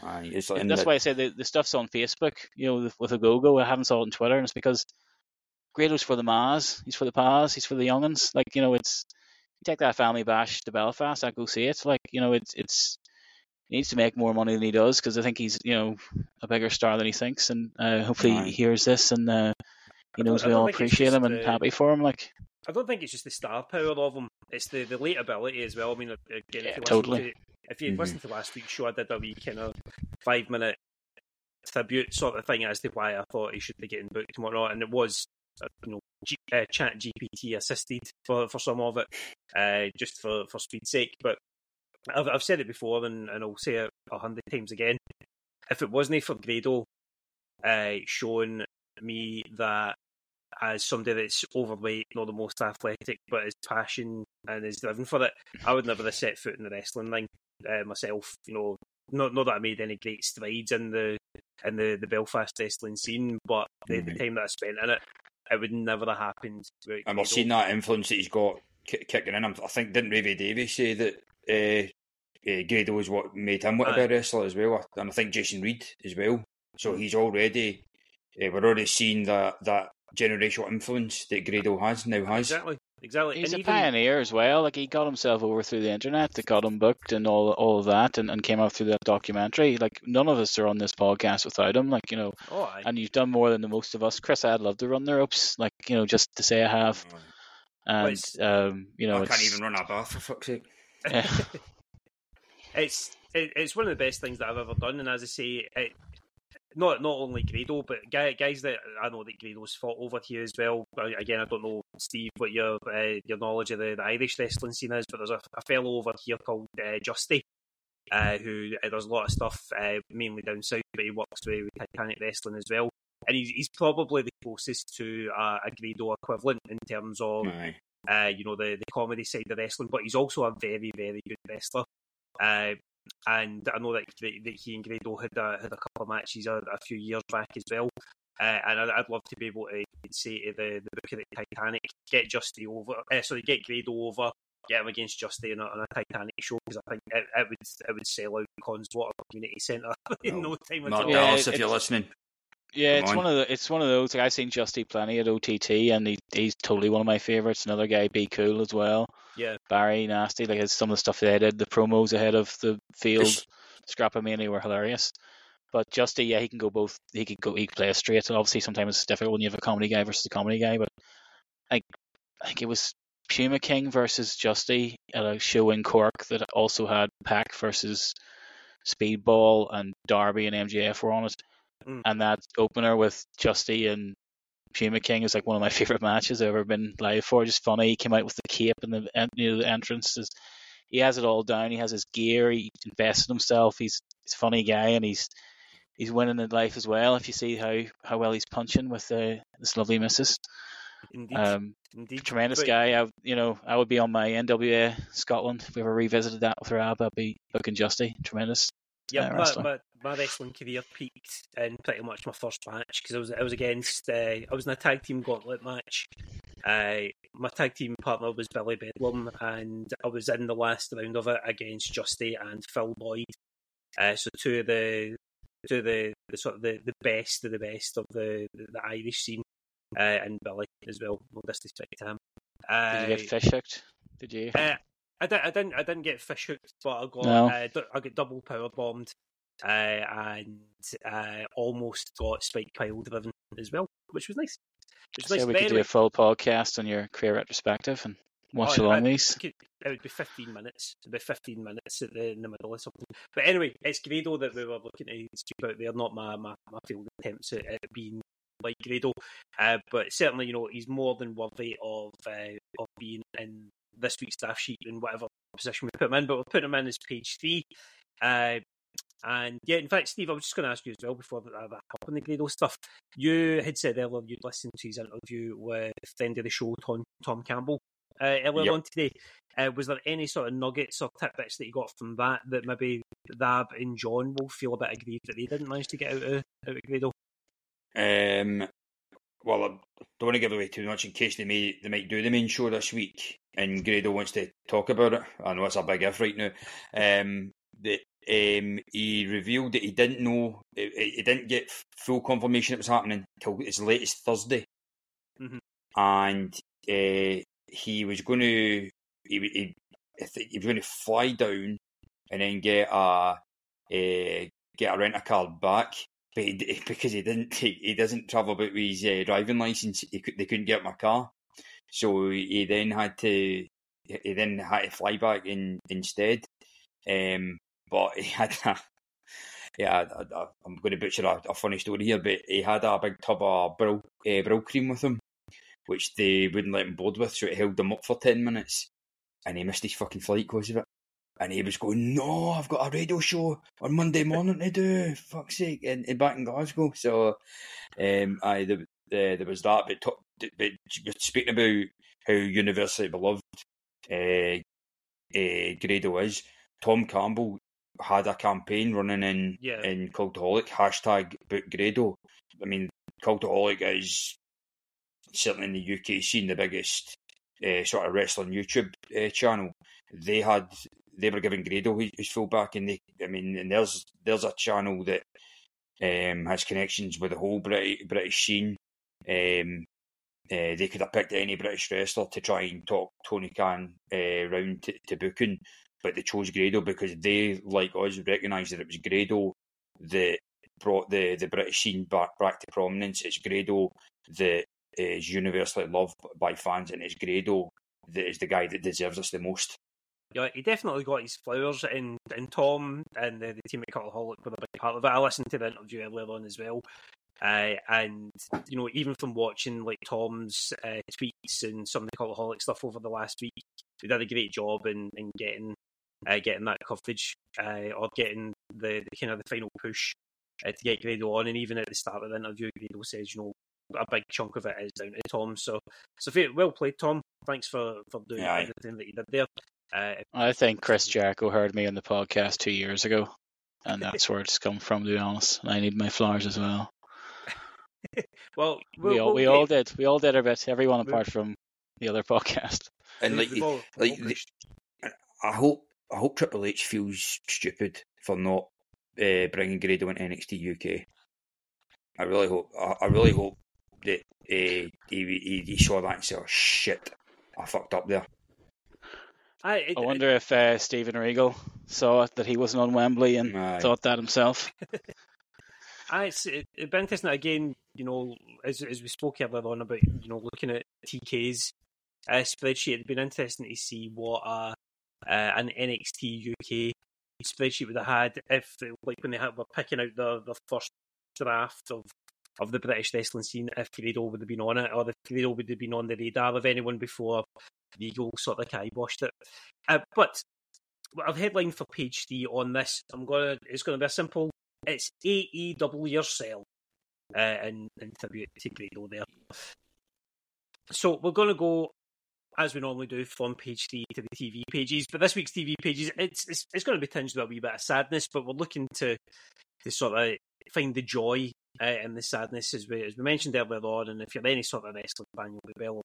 And that's why I say the stuff's on Facebook. With a go. I haven't saw it on Twitter, and it's because Grado's for the Mas. He's for the Pas. He's for the youngins. Like, it's. Take that family bash to Belfast, I go see it. Like, he needs to make more money than he does, because I think he's a bigger star than he thinks, and hopefully he hears this, and he knows we all appreciate him and happy for him. Like, I don't think it's just the star power of him; it's the late ability as well. I mean, again, if you listened to last week's show, I did a wee kind of 5-minute tribute sort of thing as to why I thought he should be getting booked and whatnot, and it was Chat GPT assisted for some of it, just for speed's sake. But I've said it before, and I'll say it 100 times again. If it wasn't for Grado showing me that as somebody that's overweight, not the most athletic, but his passion and his driven for it, I would never have set foot in the wrestling ring myself. Not that I made any great strides in the Belfast wrestling scene, but the time that I spent in it, it would never have happened. And we're seeing that influence that he's got kicking in. I think, didn't Ravey Davies say that Grado is what made him want to be a wrestler as well? And I think Jason Reed as well. So he's already, we're already seeing that generational influence that Grado has. Exactly. He's a pioneer as well. Like, he got himself over through the internet, that got him booked and all of that, and came out through that documentary. Like, none of us are on this podcast without him. Like, and you've done more than the most of us. Chris, I'd love to run the ropes. Like, just to say I have. And I can't even run a bath, for fuck's sake. Yeah. It's one of the best things that I've ever done, and as I say, it. Not only Grado, but guys that I know that Grado's fought over here as well. Again, I don't know, Steve, what your knowledge of the Irish wrestling scene is, but there's a fellow over here called Justy, who does a lot of stuff, mainly down south, but he works with Titanic Wrestling as well. And he's probably the closest to a Grado equivalent in terms of, the comedy side of wrestling, but he's also a very, very good wrestler. And I know that he and Grado had a couple of matches a few years back as well. And I'd love to be able to say to the booking of the Titanic, get Justy over, get Grado over, get him against Justy on a Titanic show, because I think it would sell out Conn's Water Community Centre in no time at all. Mark Dallas, if you're listening. Yeah, it's one of those. Like, I've seen Justy plenty at OTT, and he's totally one of my favourites. Another guy, Be Cool as well. Yeah, Barry Nasty. Like some of the stuff they did, the promos ahead of the field Scrapamania were hilarious. But Justy, yeah, he can go both. He can play a straight. And obviously, sometimes it's difficult when you have a comedy guy versus a comedy guy. But I think it was Puma King versus Justy at a show in Cork that also had Pac versus Speedball, and Darby and MJF were on it. And that opener with Justy and Puma King is like one of my favorite matches I've ever been live for. Just funny. He came out with the cape and the entrances. He has it all down. He has his gear. He invested himself. He's a funny guy, and he's winning in life as well. If you see how well he's punching with this lovely missus. Indeed. Indeed. Tremendous guy. I would be on my NWA Scotland if we ever revisited that with Rab. I'd be booking Justy. Tremendous. Yeah, my wrestling career peaked in pretty much my first match, because I was in a tag team gauntlet match. My tag team partner was Billy Bedlam, and I was in the last round of it against Justy and Phil Boyd. So two of the best of the best of the Irish scene, and Billy as well. No disrespect to him. Did you get fish hooked? Did you? I didn't get fish hooked, but I got double power bombed, and almost got spike pile driven as well, which was nice. So we could do a full podcast on your career retrospective and watch along these. It would be 15 minutes. It'd be 15 minutes in the middle or something. But anyway, it's Grado that we were looking to speak out there, not my failed attempts at being like Grado, but certainly he's more than worthy of being in this week's staff sheet in whatever position we put him in, but we'll put him in as page 3. And yeah, in fact, Steve, I was just going to ask you as well before that happened, the Grado stuff. You had said earlier you'd listened to his intervw with the end of the show, Tom Campbell, earlier on today. Was there any sort of nuggets or tidbits that you got from that maybe Rab and John will feel a bit aggrieved that they didn't manage to get out of Grado? Well, I don't want to give away too much in case they might do the main show this week and Grado wants to talk about it. I know it's a big if right now. He revealed that he didn't know, he didn't get full confirmation it was happening until as late as Thursday. Mm-hmm. And he was going to, he was going to fly down and then get a rent-a-car back. But because he doesn't travel about with his driving license, they couldn't get my car, so he then had to fly back instead. But he had I'm going to butcher a funny story here, but he had a big tub of brill cream with him, which they wouldn't let him board with, so it held him up for 10 minutes, and he missed his fucking flight because of it. And he was going, "No, I've got a radio show on Monday morning to do, fuck's sake," and back in Glasgow. So there was that. But speaking about how universally beloved Grado is, Tom Campbell had a campaign running in Cultaholic, hashtag Book Grado. I mean, Cultaholic is certainly in the UK scene the biggest sort of wrestling YouTube channel. They were giving Grado his full back, and there's a channel that has connections with the whole British scene. They could have picked any British wrestler to try and talk Tony Khan round to booking, but they chose Grado because they, like us, recognised that it was Grado that brought the British scene back to prominence. It's Grado that is universally loved by fans, and it's Grado that is the guy that deserves us the most. Yeah, he definitely got his flowers, and Tom and the team at Cultaholic were a big part of it. I listened to the interview earlier on as well, and even from watching like Tom's tweets and some of the Cultaholic stuff over the last week, they did a great job in getting that coverage, or getting the kind of the final push to get Grado on. And even at the start of the interview, Grado says, a big chunk of it is down to Tom. So well played, Tom. Thanks for doing everything that you did there. I think Chris Jericho heard me on the podcast 2 years ago, and that's where it's come from, to be honest. And I need my flowers as well. Well, we all did. We all did our best. Everyone apart from the other podcast. And I hope Triple H feels stupid for not bringing Grado into NXT UK. I really hope that he saw that and said, "Oh shit, I fucked up there." I wonder if Steven Regal saw that he wasn't on Wembley and thought that himself. It'd be interesting again, you know, as we spoke earlier on about, you know, looking at TK's spreadsheet, it'd been interesting to see what an NXT UK spreadsheet would have had if, like, when they were picking out the first draft of the British wrestling scene, if Grado would have been on it, or if Grado would have been on the radar of anyone before Regal sort of kiboshed it. But I've headlined for page 3 on this. It's going to be a simple. It's AEW yourself, in tribute to Grado there. So we're going to go, as we normally do, from page 3 to the TV pages. But this week's TV pages, it's going to be tinged with a wee bit of sadness, but we're looking to sort of find the joy in the sadness, as we mentioned earlier on. And if you're any sort of wrestling fan, you'll be well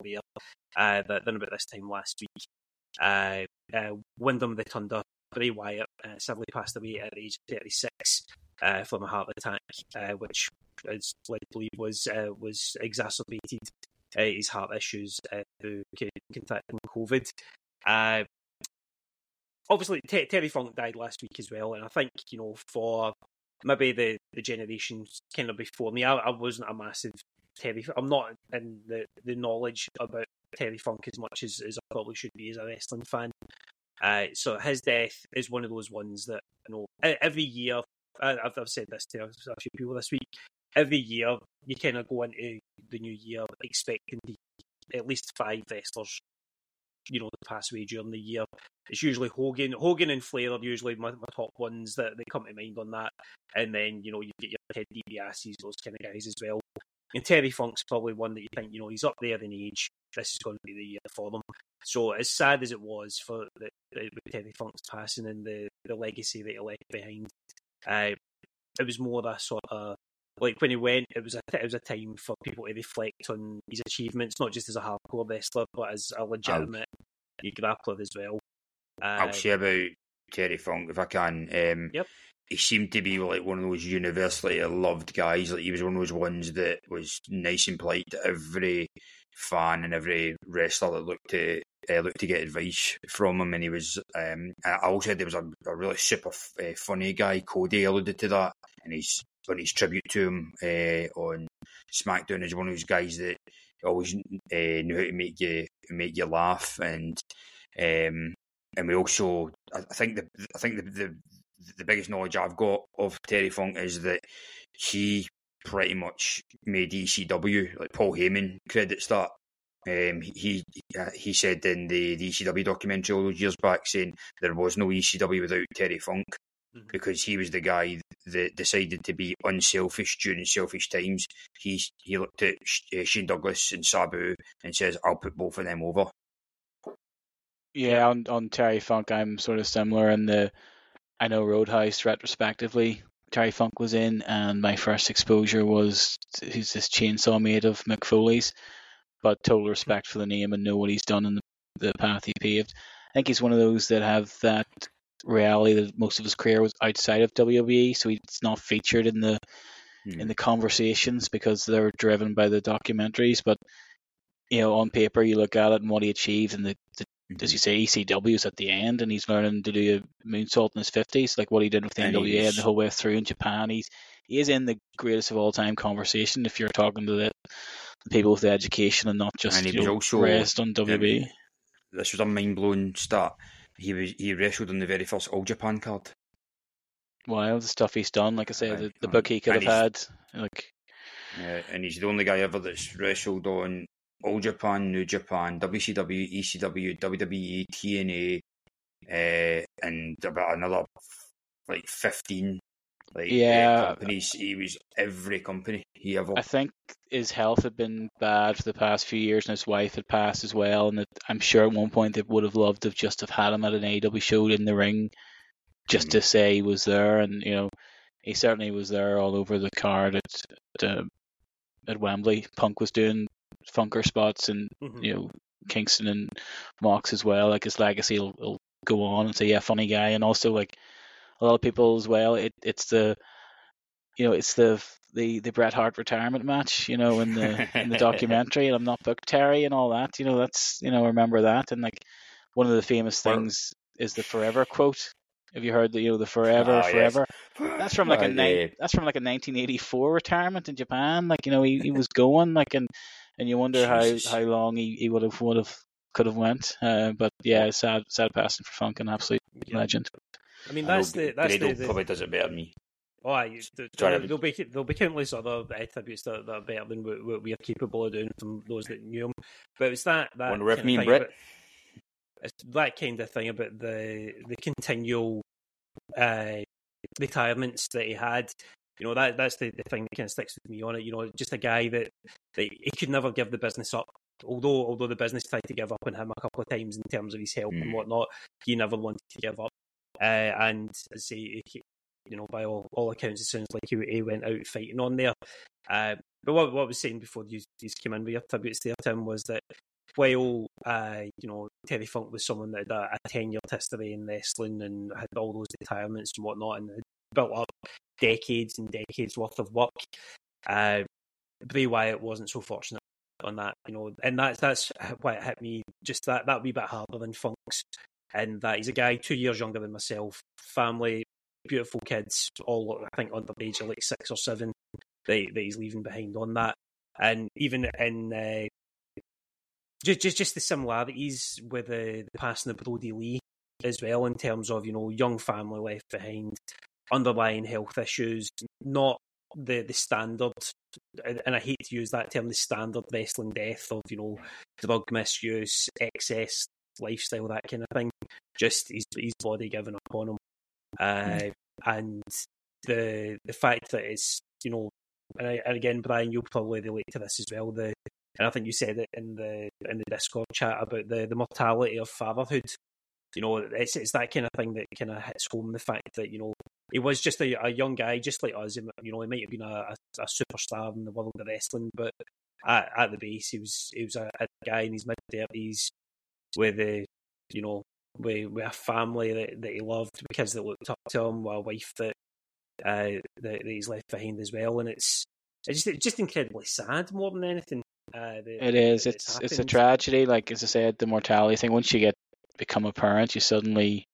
aware that then about this time last week, Wyndham Rotunda, Bray Wyatt, sadly passed away at age 36 from a heart attack, which, as I believe, was exacerbated his heart issues through contracting COVID. Obviously, Terry Funk died last week as well, and I think, you know, for maybe the generations kind of before me, I wasn't a massive Terry. I'm not in the knowledge about Terry Funk as much as I probably should be as a wrestling fan. So his death is one of those ones that, you know, every year, I've said this to a few people this week, every year you kind of go into the new year expecting at least 5 wrestlers, you know, to pass away during the year. It's usually Hogan and Flair are usually my top ones that they come to mind on that. And then, you know, you get your Ted DiBiase's, those kind of guys as well. And Terry Funk's probably one that you think, you know, he's up there in age. This is going to be the year for them. So as sad as it was for the Terry Funk's passing and the legacy that he left behind, it was more a sort of, like, when he went, it was a time for people to reflect on his achievements, not just as a hardcore wrestler, but as a legitimate grappler as well. I'll say about Terry Funk, if I can. He seemed to be like one of those universally loved guys. Like, he was one of those ones that was nice and polite to every fan and every wrestler that looked to get advice from him. And he was, I also said there was a really super funny guy. Cody alluded to that, and he's on his tribute to him on SmackDown as one of those guys that always knew how to make you laugh. And we also, I think the biggest knowledge I've got of Terry Funk is that he pretty much made ECW, like Paul Heyman credits that. He said in the ECW documentary all those years back, saying there was no ECW without Terry Funk, because he was the guy that decided to be unselfish during selfish times. He looked at Shane Douglas and Sabu and says, "I'll put both of them over." Yeah, on Terry Funk, I'm sort of similar in the, I know Roadhouse retrospectively Terry Funk was in, and my first exposure was he's this chainsaw made of McFoley's, but total respect for the name and know what he's done and the path he paved. I think he's one of those that have that reality that most of his career was outside of WWE, so he's not featured in the conversations because they're driven by the documentaries. But, you know, on paper you look at it and what he achieved, and the as you say, ECW's at the end, and he's learning to do a moonsault in his 50s, like what he did with the NWA and the whole way through in Japan. He is in the greatest of all time conversation if you're talking to the people with the education and not just rest on WWE. This was a mind blowing stat. He wrestled on the very first All Japan card. Wild stuff he's done. Like I say, the book he could have had. Like, yeah, and he's the only guy ever that's wrestled on All Japan, New Japan, WCW, ECW, WWE, TNA, and about another like 15 companies. He was every company he ever. I think his health had been bad for the past few years, and his wife had passed as well. And I'm sure at one point they would have loved to just have had him at an AEW show in the ring, just to say he was there. And, you know, he certainly was there all over the card at at Wembley. Punk was doing funker spots and you know, Kingston and Mox as well. Like, his legacy will go on, and say, yeah, funny guy. And also, like, a lot of people as well, it's the Bret Hart retirement match, you know, in the documentary, and I'm not booked Terry and all that, you know, that's, you know, remember that. And like, one of the famous things is the forever quote. Have you heard the forever, forever? Yes. That's from like that's from like a 1984 retirement in Japan. Like, you know, he was going like, and you wonder how long he could have went. But yeah, sad passing for Funk, an absolute legend. I mean, that's probably does it better than me. Oh, there'll be countless other attributes that are better than what we are capable of doing from those that knew him. But it's that wonder if me and Brit. It's that kind of thing about the continual retirements that he had. You know, that's the thing that kind of sticks with me on it. You know, just a guy that he could never give the business up. Although the business tried to give up on him a couple of times in terms of his health and whatnot, he never wanted to give up. And as I say, you know, by all accounts, it sounds like he went out fighting on there. But what I was saying before you came in with your tributes there, Tim, was that while Terry Funk was someone that had a tenured history in wrestling and had all those retirements and whatnot, and had built up decades and decades worth of work, Bray Wyatt wasn't so fortunate on that, you know, and that's why it hit me just that wee bit harder than Funk's, and that he's a guy 2 years younger than myself, family, beautiful kids, all I think under the age of like 6 or 7 that he's leaving behind on that, and even in just the similarities with the passing of Brodie Lee as well, in terms of, you know, young family left behind, underlying health issues, not the standard, and I hate to use that term, the standard wrestling death of, you know, drug misuse, excess lifestyle, that kind of thing. Just his body giving up on him, and the fact that it's, you know, and again, Brian, you'll probably relate to this as well. And I think you said it in the Discord chat about the mortality of fatherhood. You know, it's that kind of thing that kind of hits home, the fact that, you know, he was just a young guy, just like us. You know, he might have been a superstar in the world of wrestling, but at the base, he was a guy in his mid-30s with with a family that he loved, with kids that looked up to him, with a wife that he's left behind as well. And it's just incredibly sad, more than anything. It is. It's a tragedy. Like, as I said, the mortality thing. Once you become a parent, you suddenly,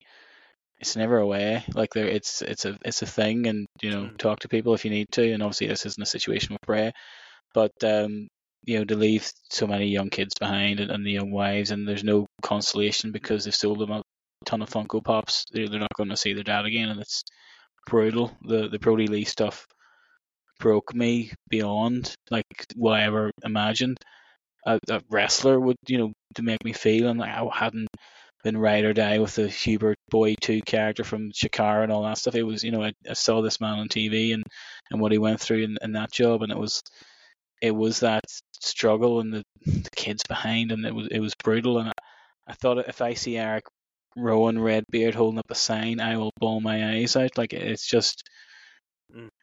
it's never away. Like, there, it's a thing, and you know, talk to people if you need to. And obviously, this isn't a situation with Bray, but you know, to leave so many young kids behind and the young wives, and there's no consolation because they've sold them a ton of Funko Pops. They're not going to see their dad again, and it's brutal. The Brodie Lee stuff broke me beyond like what I ever imagined a wrestler would, you know, to make me feel. And like, I hadn't been ride or die with the Hubert Boy 2 character from Shakara and all that stuff. It was, you know, I saw this man on TV and what he went through in that job, and it was that struggle and the kids behind, and it was brutal. And I thought, if I see Eric Rowan Redbeard holding up a sign, I will bawl my eyes out. Like, it's just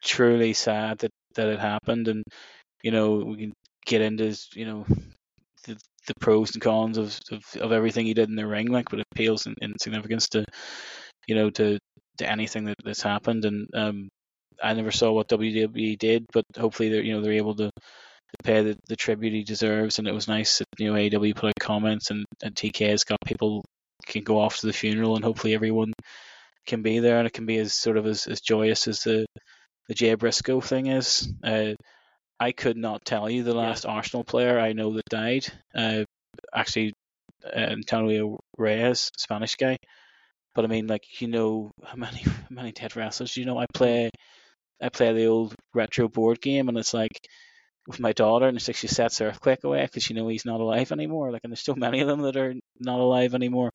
truly sad that it happened. And you know, we can get into, you know, the pros and cons of everything he did in the ring, like, but it pales in significance to, you know, to anything that's happened. And I never saw what WWE did, but hopefully they're able to pay the tribute he deserves. And it was nice that, you know, AEW put out comments, and TK has got people can go off to the funeral, and hopefully everyone can be there, and it can be as sort of as joyous as the Jay Briscoe thing is. I could not tell you the last Arsenal player I know that died. Antonio Reyes, Spanish guy. But I mean, like, you know, how many dead wrestlers, you know, I play the old retro board game, and it's like with my daughter, and it's like she sets Earthquake away because, you know, he's not alive anymore. Like, and there's so many of them that are not alive anymore.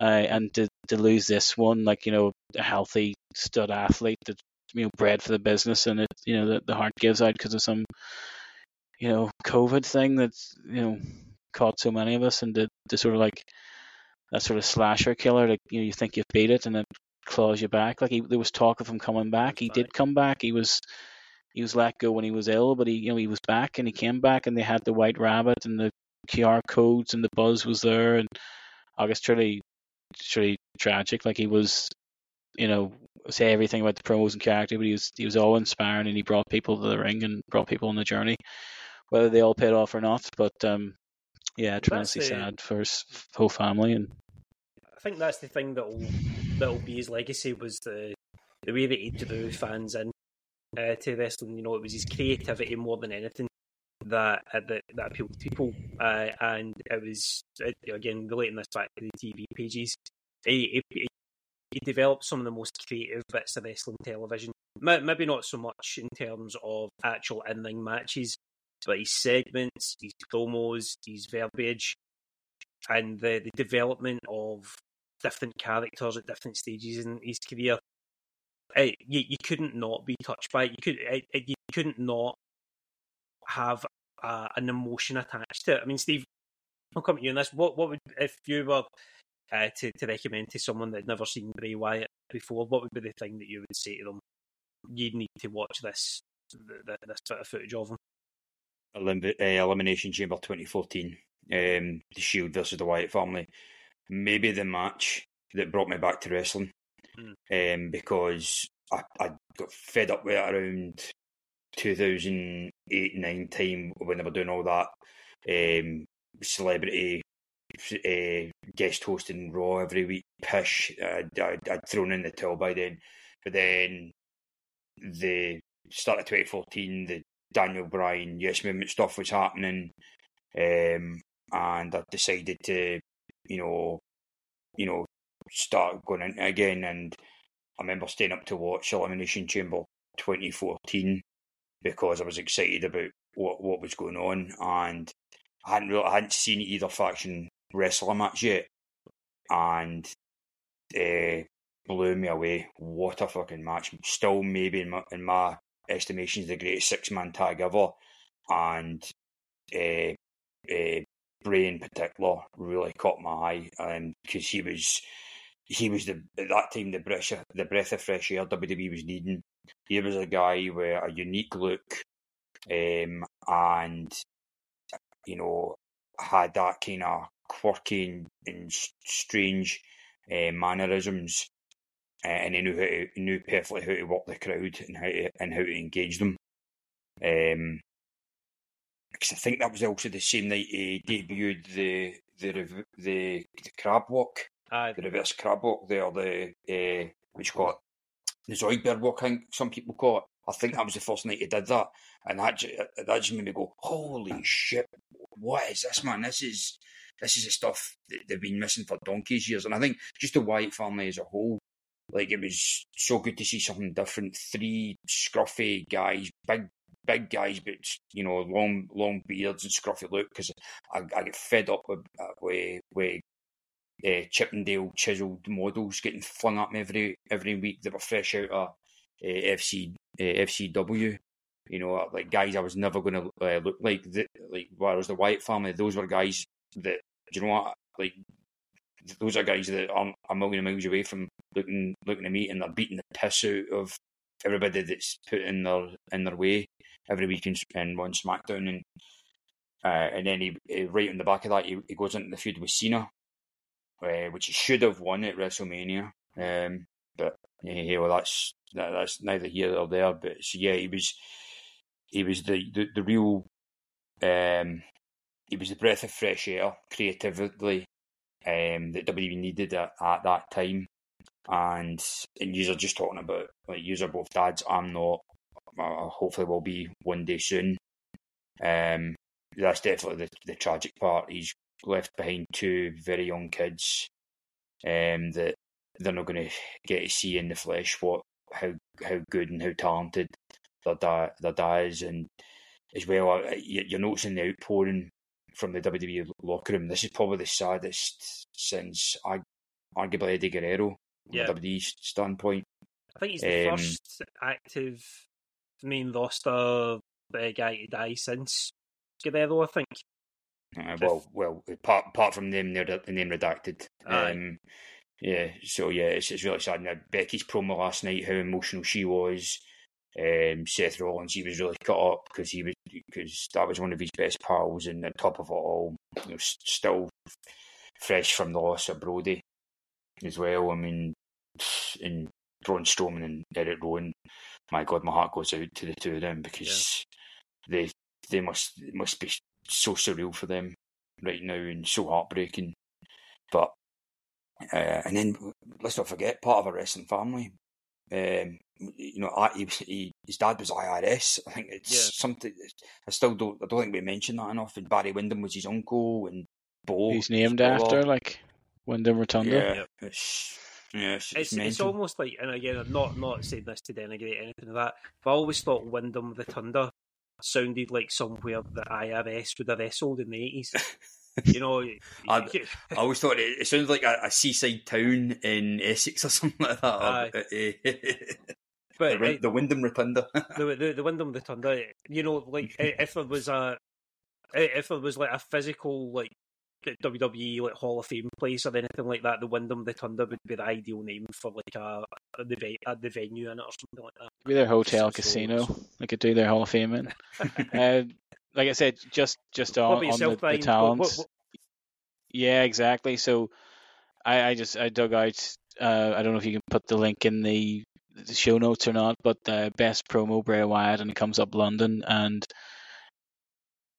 And to lose this one, like, you know, a healthy stud athlete that, you know, bred for the business, and it, you know, the heart gives out because of some, you know, COVID thing that's, you know, caught so many of us. And to sort of like that sort of slasher killer, like, you know, you think you've beat it and it claws you back. Like, there was talk of him coming back. He did come back. He was He was let go when he was ill, but he was back, and he came back, and they had the White Rabbit and the QR codes, and the buzz was there. And I guess truly tragic. Like, he was, say everything about the promos and character, but he was all inspiring, and he brought people to the ring and brought people on the journey, whether they all paid off or not. But yeah, tremendously sad for his whole family. And I think that's the thing that'll be his legacy, was the way that he drew fans in to wrestling. It was his creativity more than anything that appealed to people, and it was, again, relating this back to the TV pages, he developed some of the most creative bits of wrestling television. Maybe not so much in terms of actual in-ring matches, but his segments, his promos, his verbiage, and the development of different characters at different stages in his career. You couldn't not be touched by it. You couldn't not have an emotion attached to it. I mean, Steve, I'll come to you on this. What would, if you were to recommend to someone that had never seen Bray Wyatt before, what would be the thing that you would say to them? You'd need to watch this bit of footage of him. Elimination Chamber 2014, the Shield versus the Wyatt family. Maybe the match that brought me back to wrestling, because I got fed up with it around 2008-9 time, when they were doing all that celebrity guest hosting Raw every week pish. I'd thrown in the towel by then. But then the start of 2014, the Daniel Bryan Yes Movement stuff was happening, and I decided to start going into it again. And I remember staying up to watch Elimination Chamber 2014 because I was excited about what was going on, and I hadn't seen either faction wrestle a match yet, and blew me away. What a fucking match! Still, maybe in my estimations, the greatest six-man tag ever, and Bray in particular really caught my eye, because he was at that time the breath of fresh air WWE was needing. He was a guy with a unique look, and had that kind of quirky and strange mannerisms, and he knew perfectly how to work the crowd and how to engage them. Because I think that was also the same night he debuted the crab walk, the reverse crab walk there, the Zoidberg walk, I think some people call it. I think that was the first night he did that, and that just made me go, holy shit, what is this, man? This is the stuff that they've been missing for donkey's years. And I think just the Wyatt family as a whole, like, it was so good to see something different. Three scruffy guys, big guys, but long beards and scruffy look, because I get fed up with Chippendale chiseled models getting flung at me every week. They were fresh out of FCW, like guys I was never going to look like. Whereas the Wyatt family, those were guys that, those are guys that aren't a million miles away from looking to meet, and they're beating the piss out of everybody that's put in their way every week in one SmackDown. And and then he right on the back of that, he goes into the feud with Cena, which he should have won at WrestleMania. But yeah, well, that's neither here nor there. But so yeah, he was the real, he was the breath of fresh air creatively that WWE needed at that time. And you're just talking about, like, you're both dads. I'm not. I hopefully will be one day soon. That's definitely the tragic part. He's left behind two very young kids that they're not going to get to see in the flesh how good and how talented their dad is. And as well, you're noticing the outpouring from the WWE locker room. This is probably the saddest since arguably Eddie Guerrero. Yeah. From the WWE standpoint, I think he's the first active main roster guy to die since Guerrero, I think. Well, apart from the name redacted. Yeah, so yeah, it's really sad. Now, Becky's promo last night, how emotional she was, Seth Rollins, he was really cut up because that was one of his best pals, and on top of it all, you know, still fresh from the loss of Brody as well. I mean, and Braun Strowman and Eric Rowan, my God, my heart goes out to the two of them because they must be so surreal for them right now and so heartbreaking. But and then let's not forget, part of a wrestling family. You know, his dad was IRS. I think it's something. I don't think we mentioned that enough. And Barry Windham was his uncle, and Bo. He's named after like Wyndham Rotunda. Yeah, it's almost like. And again, I'm not saying this to denigrate anything of that, but I always thought Wyndham Rotunda sounded like somewhere the IRS would have wrestled in the 80s. You know, I always thought it sounded like a seaside town in Essex or something like that. But the Wyndham Rotunda, the Wyndham Rotunda. You know, like if there was like a physical like WWE like Hall of Fame place or anything like that, the Wyndham Rotunda would be the ideal name for like the venue in it or something like that. Be their hotel casino. They could do their Hall of Fame in. Like I said, just on the talents. Yeah, exactly. So I dug out, I don't know if you can put the link in the show notes or not, but best promo Bray Wyatt, and it comes up London, and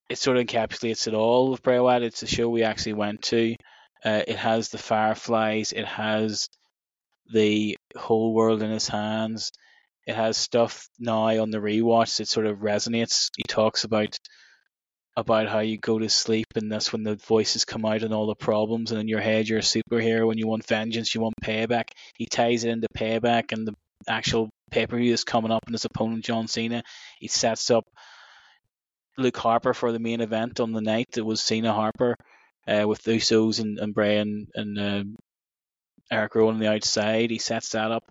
it sort of encapsulates it all with Bray Wyatt. It's a show we actually went to. It has the Fireflies. It has the whole world in his hands. It has stuff now on the rewatch that sort of resonates. He talks about how you go to sleep and that's when the voices come out and all the problems, and in your head you're a superhero and you want vengeance, you want payback. He ties it into payback and the actual pay-per-view is coming up and his opponent John Cena. He sets up Luke Harper for the main event on the night that was Cena Harper with the Usos and Bray and Eric Rowan on the outside. He sets that up.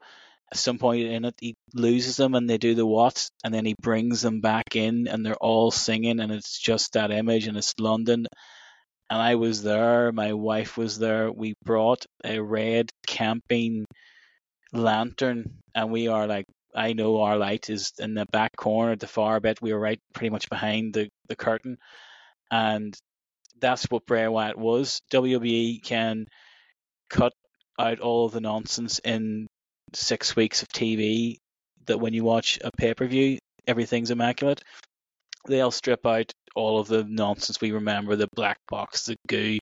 At some point in it, he loses them and they do the what, and then he brings them back in and they're all singing, and it's just that image, and it's London. And I was there, my wife was there. We brought a red camping lantern, and we are like, I know our light is in the back corner at the far bit. We were right pretty much behind the curtain. And that's what Bray Wyatt was. WWE can cut out all the nonsense in 6 weeks of TV that when you watch a pay-per-view, everything's immaculate. They'll strip out all of the nonsense we remember, the black box, the goo,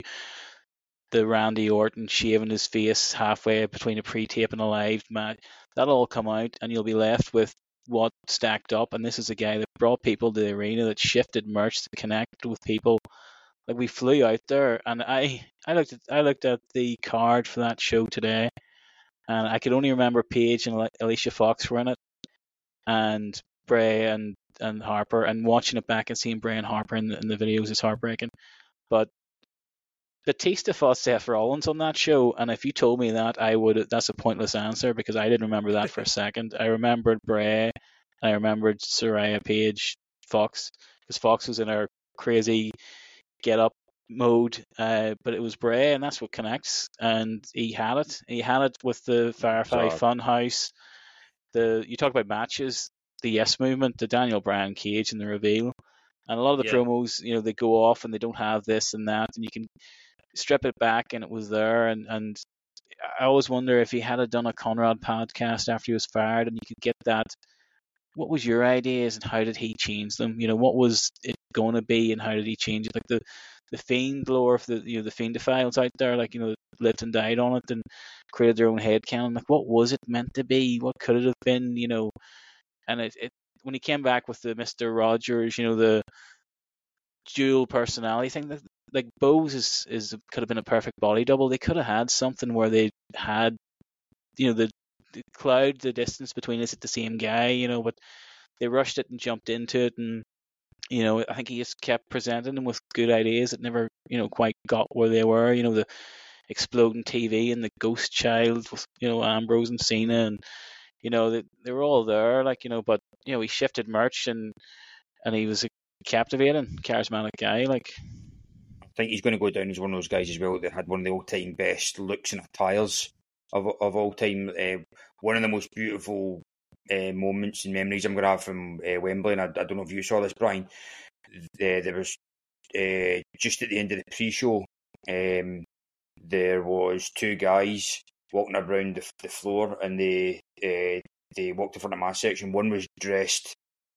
the Randy Orton shaving his face halfway between a pre-tape and a live match. That'll all come out and you'll be left with what stacked up. And this is a guy that brought people to the arena, that shifted merch, to connect with people. Like, we flew out there, and I looked at the card for that show today, and I could only remember Paige and Alicia Fox were in it, and Bray and Harper. And watching it back and seeing Bray and Harper in the videos is heartbreaking. But Batista fought Seth Rollins on that show, and if you told me that, that's a pointless answer because I didn't remember that for a second. I remembered Bray, and I remembered Saraya, Paige, Fox, because Fox was in her crazy get-up mode, but it was Bray, and that's what connects, and he had it with the Firefly Funhouse. You talk about matches, the Yes Movement, the Daniel Bryan Cage and the reveal, and a lot of the promos, you know, they go off and they don't have this and that, and you can strip it back, and it was there. And I always wonder if he had done a Conrad podcast after he was fired, and you could get that, what was your ideas and how did he change them, you know, what was it going to be and how did he change it, like the Fiend lore, of the Fiendophiles out there, like, you know, lived and died on it and created their own headcanon. Like, what was it meant to be? What could it have been? You know, and it when he came back with the Mr. Rogers, you know, the dual personality thing, that, like, Bose is could have been a perfect body double. They could have had something where they had, you know, the cloud, the distance between us, at the same guy, you know, but they rushed it and jumped into it. And you know, I think he just kept presenting them with good ideas that never, you know, quite got where they were. You know, the exploding TV and the ghost child with, you know, Ambrose and Cena, and, you know, they were all there, like, you know, but, you know, he shifted merch and he was a captivating, charismatic guy. Like, I think he's going to go down as one of those guys as well that had one of the all-time best looks and attires of all time. One of the most beautiful moments and memories I'm going to have from Wembley, and I don't know if you saw this, Brian. There was just at the end of the pre-show, there was two guys walking around the floor, and they walked in front of my section. One was dressed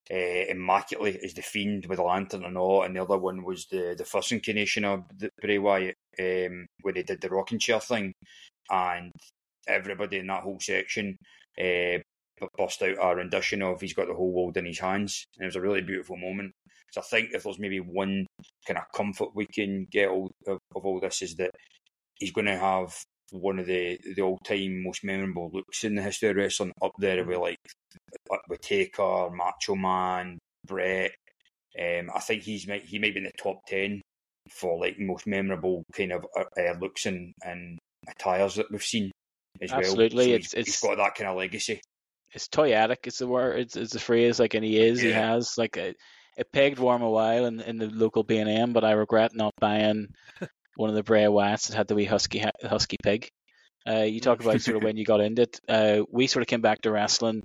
immaculately as the Fiend with a lantern and all, and the other one was the first incarnation of the Bray Wyatt, where they did the rocking chair thing, and everybody in that whole section burst out a rendition of "He's Got the Whole World in His Hands," and it was a really beautiful moment. So I think if there's maybe one kind of comfort we can get of all this, is that he's going to have one of the all-time most memorable looks in the history of wrestling, up there with Taker, Macho Man, Brett. I think he might be in the top 10 for most memorable kind of looks and attires that we've seen as Absolutely. Well. Absolutely, so it's got that kind of legacy. It's toyetic. It's the word. It's the phrase. Like, and he is. Yeah. He has it pegged warm a while in the local B&M, but I regret not buying one of the Bray Wyatts that had the wee husky pig. You talk about sort of when you got into it. We sort of came back to wrestling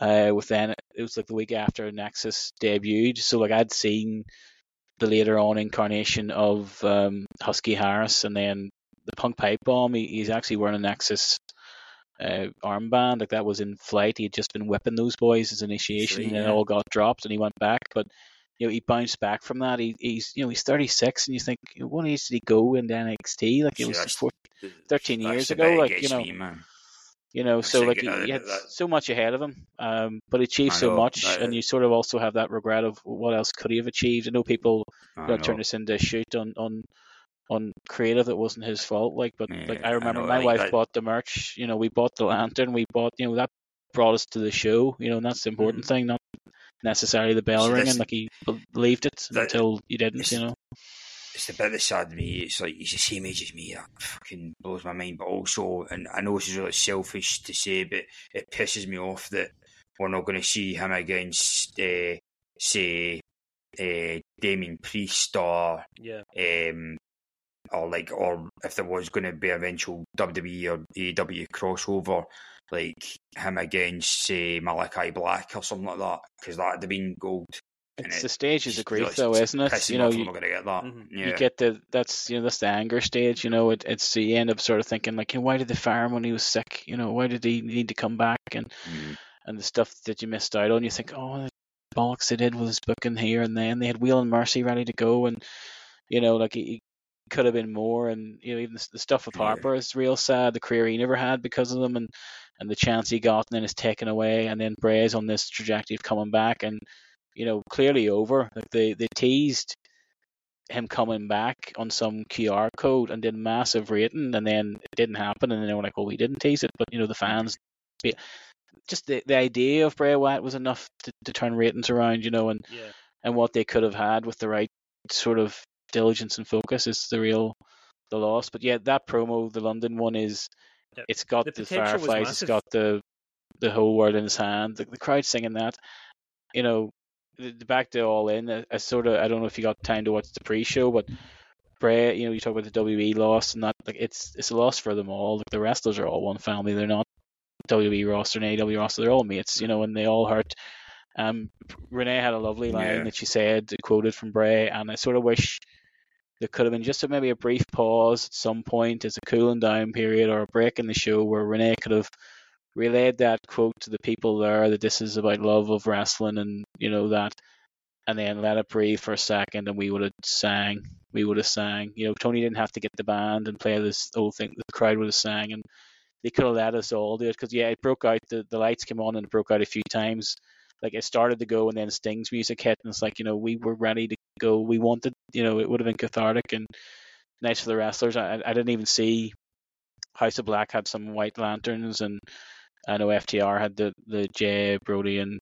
within, it was the week after Nexus debuted. So I'd seen the later on incarnation of Husky Harris, and then the Punk Pipe Bomb. He's actually wearing a Nexus armband. That was in flight. He had just been whipping those boys as initiation, and it all got dropped, and he went back. But he bounced back from that. He's 36, and you think, what age did he go in NXT? It was 13 years ago. He had so much ahead of him. But he achieved so much, and you sort of also have that regret of what else could he have achieved. I know people turn this into a shoot on creative that wasn't his fault. I remember my wife bought the merch. We bought the lantern. We bought that brought us to the show. And that's the important thing. Not necessarily the bell ringing. He believed it until you didn't. It's the bit that sad me. It's he's the same age as me. That fucking blows my mind. But also, and I know this is really selfish to say, but it pisses me off that we're not going to see him against, Damien Priest or if there was going to be eventual WWE or AEW crossover, him against, say, Malachi Black or something like that, because that would have been gold. It's the stage is a grief, though, isn't it? I'm not going to get that. Yeah. You get that's the anger stage. It's you end up sort of thinking why did they fire him when he was sick? Why did he need to come back? And the stuff that you missed out on, you think, oh, the bollocks they did with his booking here and then. They had Wheel and Mercy ready to go, and he could have been more, and even the stuff with Harper is real sad, the career he never had because of them, and the chance he got, and then it's taken away, and then Bray's on this trajectory of coming back, and clearly over. They teased him coming back on some QR code and did massive rating, and then it didn't happen, and then they were we didn't tease it, but the fans, just the idea of Bray Wyatt was enough to turn ratings around, and what they could have had with the right sort of diligence and focus is the loss. But that promo, the London one, is it's got the fireflies, it's got the whole world in his hand, the crowd singing that, back to All In. I don't know if you got time to watch the pre-show, but Bray, you talk about the WWE loss, and that it's a loss for them all. The wrestlers are all one family. They're not WWE roster and AEW roster. They're all mates, and they all hurt. Renee had a lovely line that she said, quoted from Bray, and I sort of wish there could have been just maybe a brief pause at some point as a cooling down period or a break in the show where Renee could have relayed that quote to the people there, that this is about love of wrestling and that, and then let it breathe for a second, and we would have sang. Tony didn't have to get the band and play this whole thing. The crowd would have sang, and they could have let us all do it, because it broke out. The lights came on and it broke out a few times. It started to go, and then Sting's music hit, and it's we were ready to go. We wanted, it would have been cathartic and nice for the wrestlers. I didn't even see House of Black had some white lanterns, and I know FTR had the Jay Brody and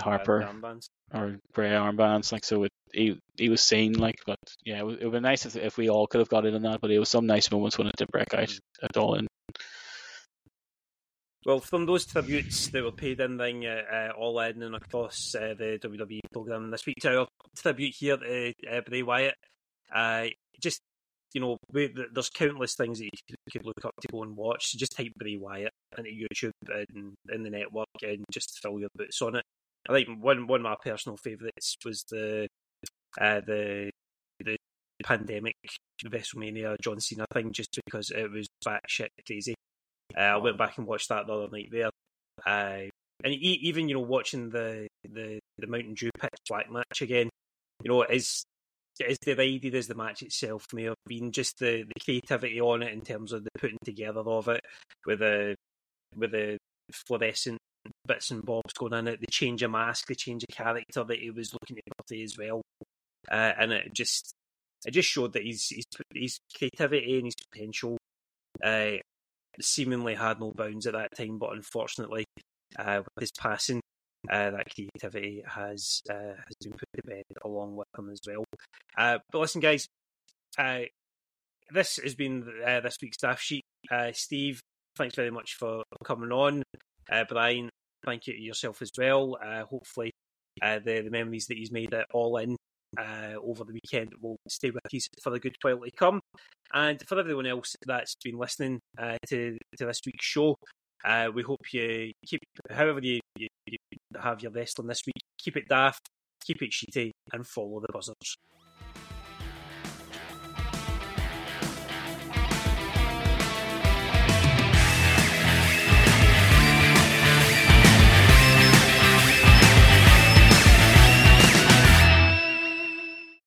Harper armbands, or Bray armbands. So he was seen, but it would be nice if we all could have got in on that. But it was some nice moments when it did break out at All In. Well, from those tributes that were paid in ring All In and across the WWE program this week, to our tribute here to Bray Wyatt, just you know, there's countless things that you could look up to go and watch. Just type Bray Wyatt into YouTube and in the network and just fill your boots on it. I think one of my personal favourites was the pandemic WrestleMania John Cena thing, just because it was batshit crazy. I went back and watched that the other night there. And even, you know, watching the Mountain Dew pitch black match again, you know, is derided as the match itself may have been, just the creativity on it in terms of the putting together of it, with the fluorescent bits and bobs going in it, the change of mask, the change of character that he was looking to portray as well, and it just showed that his creativity and his potential seemingly had no bounds at that time, but unfortunately with his passing, that creativity has been put to bed along with him as well. But listen, guys, this has been this week's Staff Sheet. Steve, thanks very much for coming on. Brian, thank you to yourself as well. Hopefully the memories that he's made at All In over the weekend will stay with us for a good while to come. And for everyone else that's been listening to this week's show, we hope you keep, however you have your wrestling this week, keep it daft, keep it shitty, and follow the buzzers.